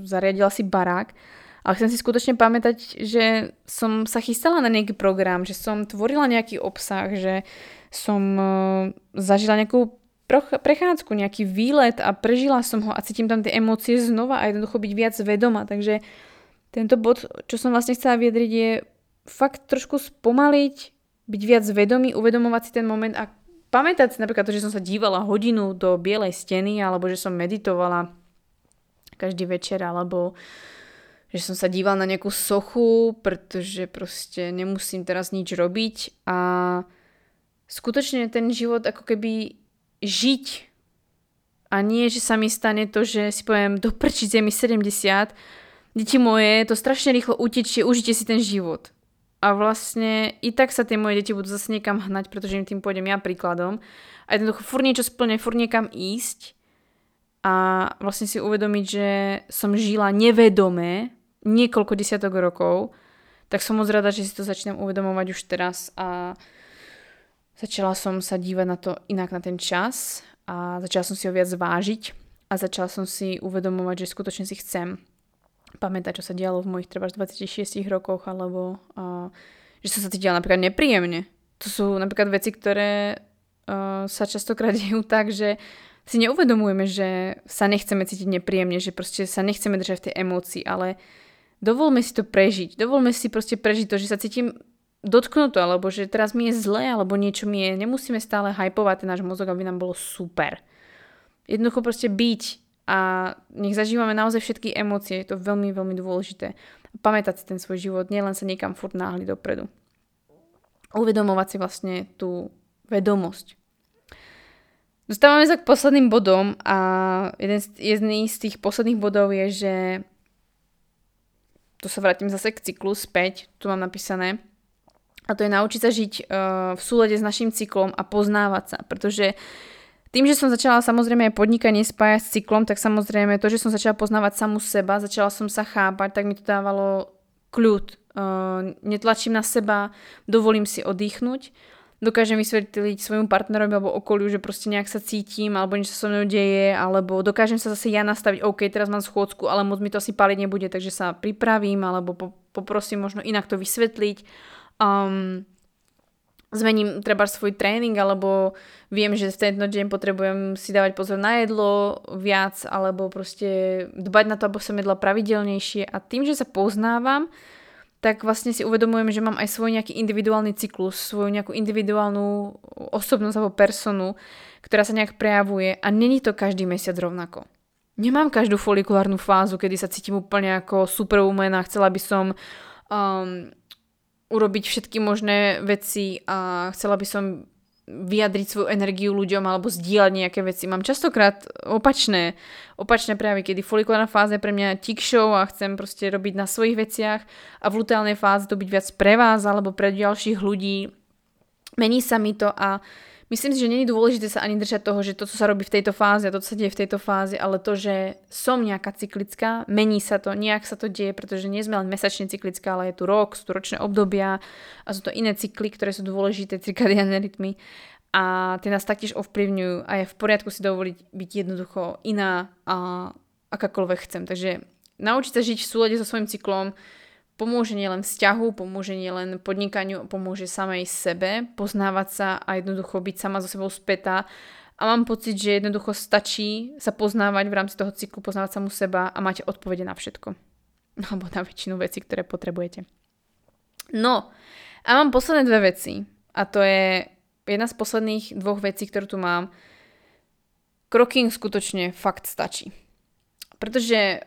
zariadila si barák. Ale chcem si skutočne pamätať, že som sa chystala na nejaký program, že som tvorila nejaký obsah, že som zažila nejakú prechádzku, nejaký výlet a prežila som ho a cítim tam tie emócie znova a jednoducho byť viac vedomá. Takže tento bod, čo som vlastne chcela vyjadriť, je fakt trošku spomaliť, byť viac vedomý, uvedomovať si ten moment a pamätať si napríklad to, že som sa dívala hodinu do bielej steny alebo že som meditovala každý večer alebo že som sa dívala na nejakú sochu, pretože proste nemusím teraz nič robiť a skutočne ten život ako keby žiť. A nie, že sa mi stane to, že si poviem, do prčice mi 70, deti moje, to strašne rýchlo utečie, užite si ten život. A vlastne i tak sa tie moje deti budú zase niekam hnať, pretože im tým pôjdem ja príkladom. A jednoducho furt niečo splne, furt niekam ísť a vlastne si uvedomiť, že som žila nevedomé niekoľko desiatok rokov, tak som moc rada, že si to začínam uvedomovať už teraz a začala som sa dívať na to inak, na ten čas a začala som si ho viac vážiť a začala som si uvedomovať, že skutočne si chcem pamätať, čo sa dialo v mojich treba 26 rokoch alebo že som sa cítila napríklad nepríjemne. To sú napríklad veci, ktoré sa častokrát dejú tak, že si neuvedomujeme, že sa nechceme cítiť nepríjemne, že proste sa nechceme držať v tej emócii, ale dovolme si to prežiť. Dovolme si proste prežiť to, že sa cítim dotknúť to, alebo že teraz mi je zle, alebo niečo mi je, nemusíme stále hypovať ten náš mozog, aby nám bolo super. Jednoducho proste byť a nech zažívame naozaj všetky emócie, je to veľmi, veľmi dôležité. Pamätať si ten svoj život, nielen sa niekam furt náhli dopredu. Uvedomovať si vlastne tú vedomosť. Dostávame sa k posledným bodom a jeden z tých posledných bodov je, že tu sa vrátim zase k cyklu späť, tu mám napísané, a to je naučiť sa žiť v súlade s našim cyklom a poznávať sa. Pretože tým, že som začala samozrejme aj podnikanie spájať s cyklom, tak samozrejme to, že som začala poznávať samu seba, začala som sa chápať, tak mi to dávalo kľud. Netlačím na seba, dovolím si oddychnúť. Dokážem vysvetliť svojmu partnerovi alebo okoliu, že proste nejak sa cítim alebo niečo sa so mnou deje, alebo dokážem sa zase ja nastaviť, OK, teraz mám schôdzku, ale moc mi to asi paliť nebude, takže sa pripravím alebo poprosím možno inak to vysvetliť. Zmením treba svoj tréning alebo viem, že v tento deň potrebujem si dávať pozor na jedlo viac alebo proste dbať na to, aby som jedla pravidelnejšie a tým, že sa poznávam, tak vlastne si uvedomujem, že mám aj svoj nejaký individuálny cyklus, svoju nejakú individuálnu osobnosť alebo personu, ktorá sa nejak prejavuje a není to každý mesiac rovnako. Nemám každú folikulárnu fázu, kedy sa cítim úplne ako superwoman a chcela by som urobiť všetky možné veci a chcela by som vyjadriť svoju energiu ľuďom alebo zdieľať nejaké veci. Mám častokrát opačné prejavy, kedy folikulárna fáza je pre mňa tik show a chcem proste robiť na svojich veciach a v luteálnej fáze to byť viac pre vás alebo pre ďalších ľudí. Mení sa mi to a myslím si, že nie je dôležité sa ani držať toho, že to, čo sa robí v tejto fáze a to, čo sa deje v tejto fáze, ale to, že som nejaká cyklická, mení sa to, nejak sa to deje, pretože nie sme len mesačne cyklická, ale je tu rok, sú tu ročné obdobia a sú to iné cykly, ktoré sú dôležité, cirkadiánne rytmy. a tie nás taktiež ovplyvňujú a je v poriadku si dovoliť byť jednoducho iná a akákoľvek chcem. Takže naučiť sa žiť v súlade so svojím cyklom pomôže nielen vzťahu, pomôže nielen podnikaniu, pomôže samej sebe poznávať sa a jednoducho byť sama so sebou spätá. A mám pocit, že jednoducho stačí sa poznávať v rámci toho cyklu, poznávať samu seba a máte odpovede na všetko. Alebo na väčšinu vecí, ktoré potrebujete. No, a mám posledné dve veci. A to je jedna z posledných dvoch vecí, ktorú tu mám. Kroking skutočne fakt stačí. Pretože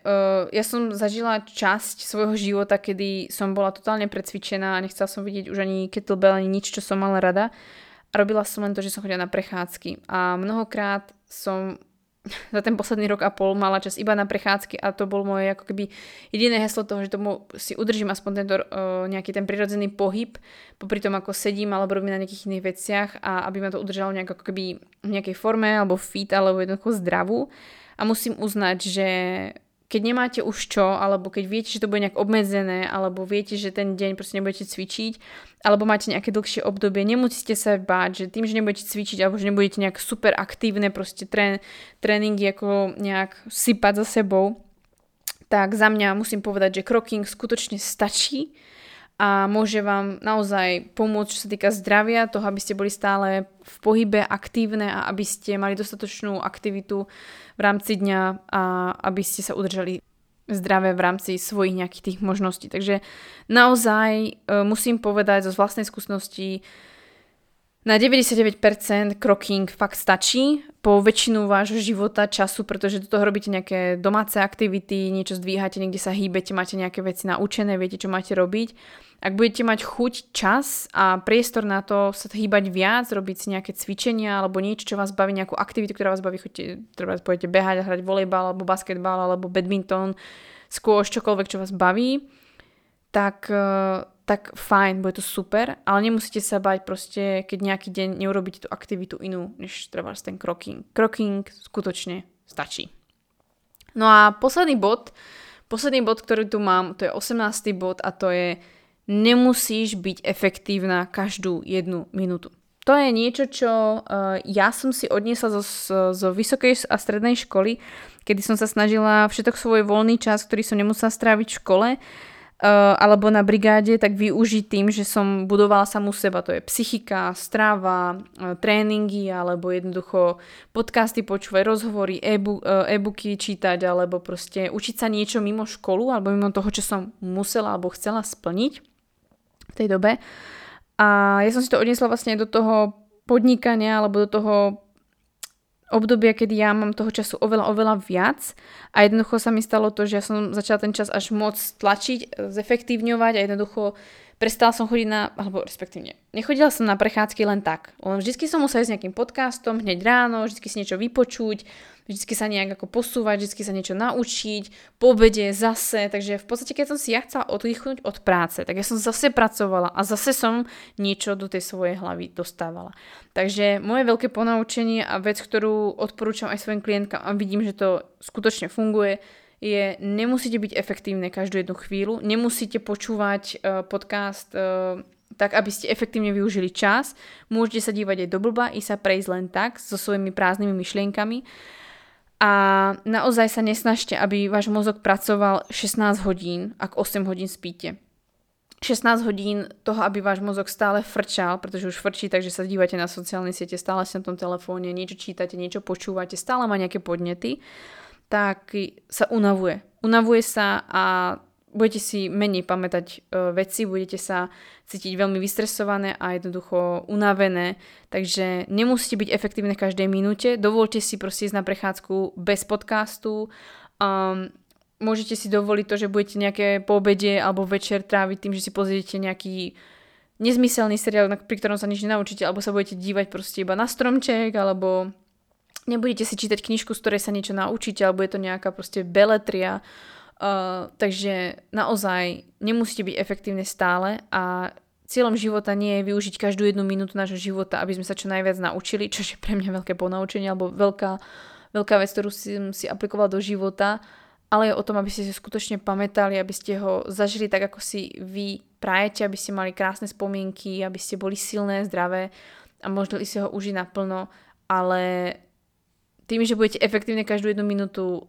ja som zažila časť svojho života, kedy som bola totálne precvičená a nechcela som vidieť už ani kettlebell, ani nič, čo som mala rada. A robila som len to, že som chodila na prechádzky. A mnohokrát som za ten posledný rok a pol mala čas iba na prechádzky a to bol moje ako keby jediné heslo toho, že tomu si udržím aspoň tento, nejaký ten prirodzený pohyb popri tom, ako sedím alebo robím na nejakých iných veciach a aby ma to udržalo nejak ako keby v nejakej forme alebo fit alebo jednoducho zdravú. A musím uznať, že keď nemáte už čo, alebo keď viete, že to bude nejak obmedzené, alebo viete, že ten deň proste nebudete cvičiť, alebo máte nejaké dlhšie obdobie, nemusíte sa báť, že tým, že nebudete cvičiť, alebo že nebudete nejak super aktívne proste tréningy ako nejak sypať za sebou, tak za mňa musím povedať, že kroking skutočne stačí a môže vám naozaj pomôcť, čo sa týka zdravia, toho, aby ste boli stále v pohybe aktívne a aby ste mali dostatočnú aktivitu v rámci dňa a aby ste sa udržali zdravé v rámci svojich nejakých tých možností. Takže naozaj musím povedať zo vlastnej skúsenosti, na 99% kroking fakt stačí po väčšinu vášho života, času, pretože do toho robíte nejaké domáce aktivity, niečo zdvíhate, niekde sa hýbete, máte nejaké veci naučené, viete, čo máte robiť. Ak budete mať chuť, čas a priestor na to sa hýbať viac, robiť si nejaké cvičenia alebo niečo, čo vás baví, nejakú aktivitu, ktorá vás baví, chodíte, treba pôjdete behať, hrať volejbal alebo basketbal alebo badminton, squash, čokoľvek, čo vás baví, tak fajn, bude to super, ale nemusíte sa báť proste, keď nejaký deň neurobíte tú aktivitu inú, než treba ten kroking. Kroking skutočne stačí. No a posledný bod, ktorý tu mám, to je 18. bod a to je nemusíš byť efektívna každú jednu minútu. To je niečo, čo ja som si odniesla zo vysokej a strednej školy, kedy som sa snažila všetok svoj voľný čas, ktorý som nemusela stráviť v škole, alebo na brigáde, tak využiť tým, že som budovala samu seba. To je psychika, strava, tréningy, alebo jednoducho podcasty počúvať, rozhovory, e-booky čítať, alebo proste učiť sa niečo mimo školu, alebo mimo toho, čo som musela alebo chcela splniť v tej dobe. A ja som si to odnesla vlastne do toho podnikania, alebo do toho obdobia, kedy ja mám toho času oveľa viac a jednoducho sa mi stalo to, že ja som začala ten čas až moc tlačiť, zefektívňovať a jednoducho prestala som chodiť nechodila som na prechádzky len tak. Vždycky som musela ísť s nejakým podcastom hneď ráno, vždycky si niečo vypočuť, vždycky sa nejak ako posúvať, vždycky sa niečo naučiť, po obede zase, takže v podstate keď som si ja chcela oddychnúť od práce, tak ja som zase pracovala a zase som niečo do tej svojej hlavy dostávala. Takže moje veľké ponaučenie a vec, ktorú odporúčam aj svojim klientkám a vidím, že to skutočne funguje, je nemusíte byť efektívne každú jednu chvíľu, nemusíte počúvať podcast tak, aby ste efektívne využili čas, môžete sa dívať aj do blba i sa prejsť len tak so svojimi prázdnymi myšlienkami a naozaj sa nesnažte, aby váš mozog pracoval 16 hodín, ak 8 hodín spíte. 16 hodín toho, aby váš mozog stále frčal, pretože už frčí, takže sa dívate na sociálne siete, stále ste na tom telefóne, niečo čítate, niečo počúvate, stále má nejaké podnety, tak sa unavuje. Unavuje sa a budete si menej pamätať veci, budete sa cítiť veľmi vystresované a jednoducho unavené. Takže nemusíte byť efektívne v každej minúte. Dovolte si proste ísť na prechádzku bez podcastu. Môžete si dovoliť to, že budete nejaké po obede alebo večer tráviť tým, že si pozriete nejaký nezmyselný seriál, pri ktorom sa nič nenaučíte, alebo sa budete dívať proste iba na stromček, alebo nebudete si čítať knižku, z ktorej sa niečo naučíte, alebo je to nejaká proste beletria. Takže naozaj nemusíte byť efektívne stále a cieľom života nie je využiť každú jednu minútu nášho života, aby sme sa čo najviac naučili, čo je pre mňa veľké ponaučenie, alebo veľká vec, ktorú som si aplikovala do života, ale je o tom, aby ste si skutočne pamätali, aby ste ho zažili tak, ako si vy prajete, aby ste mali krásne spomienky, aby ste boli silné, zdravé a možno si ho užiť naplno, ale tým, že budete efektívne každú jednu minútu,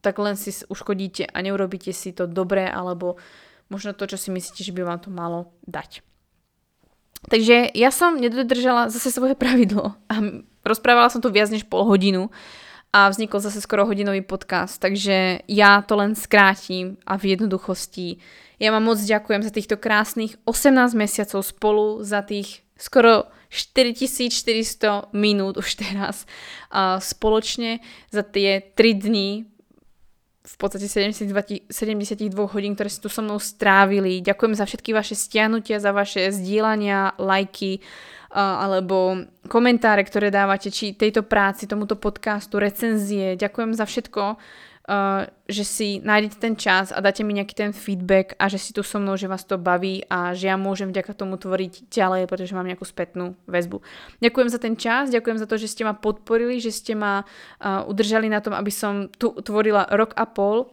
tak len si uškodíte a neurobíte si to dobré, alebo možno to, čo si myslíte, že by vám to malo dať. Takže ja som nedodržala zase svoje pravidlo a rozprávala som to viac než pol hodinu a vznikol zase skoro hodinový podcast, takže ja to len skrátim a v jednoduchosti. Ja vám moc ďakujem za týchto krásnych 18 mesiacov spolu, za tých skoro 4400 minút už teraz spoločne, za tie 3 dní, v podstate 72 hodín, ktoré ste tu so mnou strávili. Ďakujem za všetky vaše stiahnutia, za vaše zdieľania, lajky alebo komentáre, ktoré dávate, či tejto práci, tomuto podcastu, recenzie. Ďakujem za všetko, že si nájdete ten čas a dáte mi nejaký ten feedback a že si tu so mnou, že vás to baví a že ja môžem vďaka tomu tvoriť ďalej, pretože mám nejakú spätnú väzbu. Ďakujem za ten čas, ďakujem za to, že ste ma podporili, že ste ma udržali na tom, aby som tu tvorila rok a pol.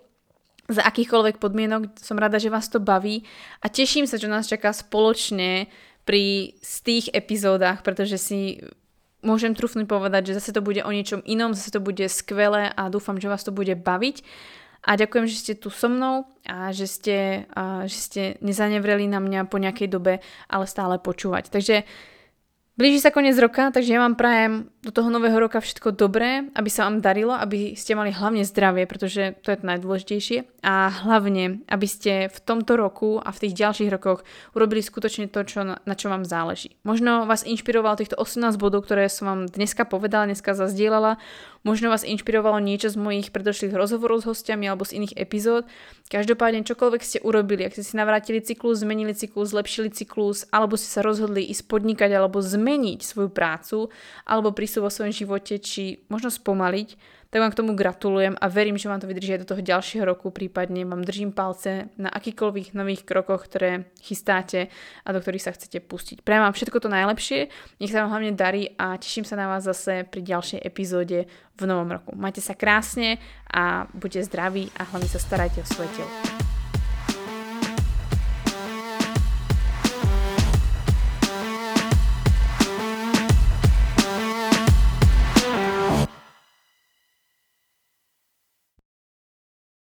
Za akýchkoľvek podmienok som rada, že vás to baví a teším sa, čo nás čaká spoločne pri tých epizódach, pretože si môžem trúfnuť povedať, že zase to bude o niečom inom, zase to bude skvelé a dúfam, že vás to bude baviť. A ďakujem, že ste tu so mnou a že ste nezanevreli na mňa po nejakej dobe, ale stále počúvať. Takže blíži sa koniec roka, takže ja vám prajem do toho nového roka všetko dobré, aby sa vám darilo, aby ste mali hlavne zdravie, pretože to je to najdôležitejšie. A hlavne, aby ste v tomto roku a v tých ďalších rokoch urobili skutočne to, na čo vám záleží. Možno vás inšpirovalo týchto 18 bodov, ktoré som vám dneska povedala, dneska zazdielala. Možno vás inšpirovalo niečo z mojich predošlých rozhovorov s hostiami alebo z iných epizód. Každopádne, čokoľvek ste urobili, ak ste si navrátili cyklus, zmenili cyklus, zlepšili cyklus, alebo ste sa rozhodli ísť podnikať alebo zmeniť svoju prácu, alebo prísť vo svojom živote, či možno spomaliť, tak vám k tomu gratulujem a verím, že vám to vydrží aj do toho ďalšieho roku, prípadne vám držím palce na akýkoľvek nových krokoch, ktoré chystáte a do ktorých sa chcete pustiť. Prajem vám všetko to najlepšie, nech sa vám hlavne darí a teším sa na vás zase pri ďalšej epizóde v novom roku. Majte sa krásne a buďte zdraví a hlavne sa starajte o svoje telo.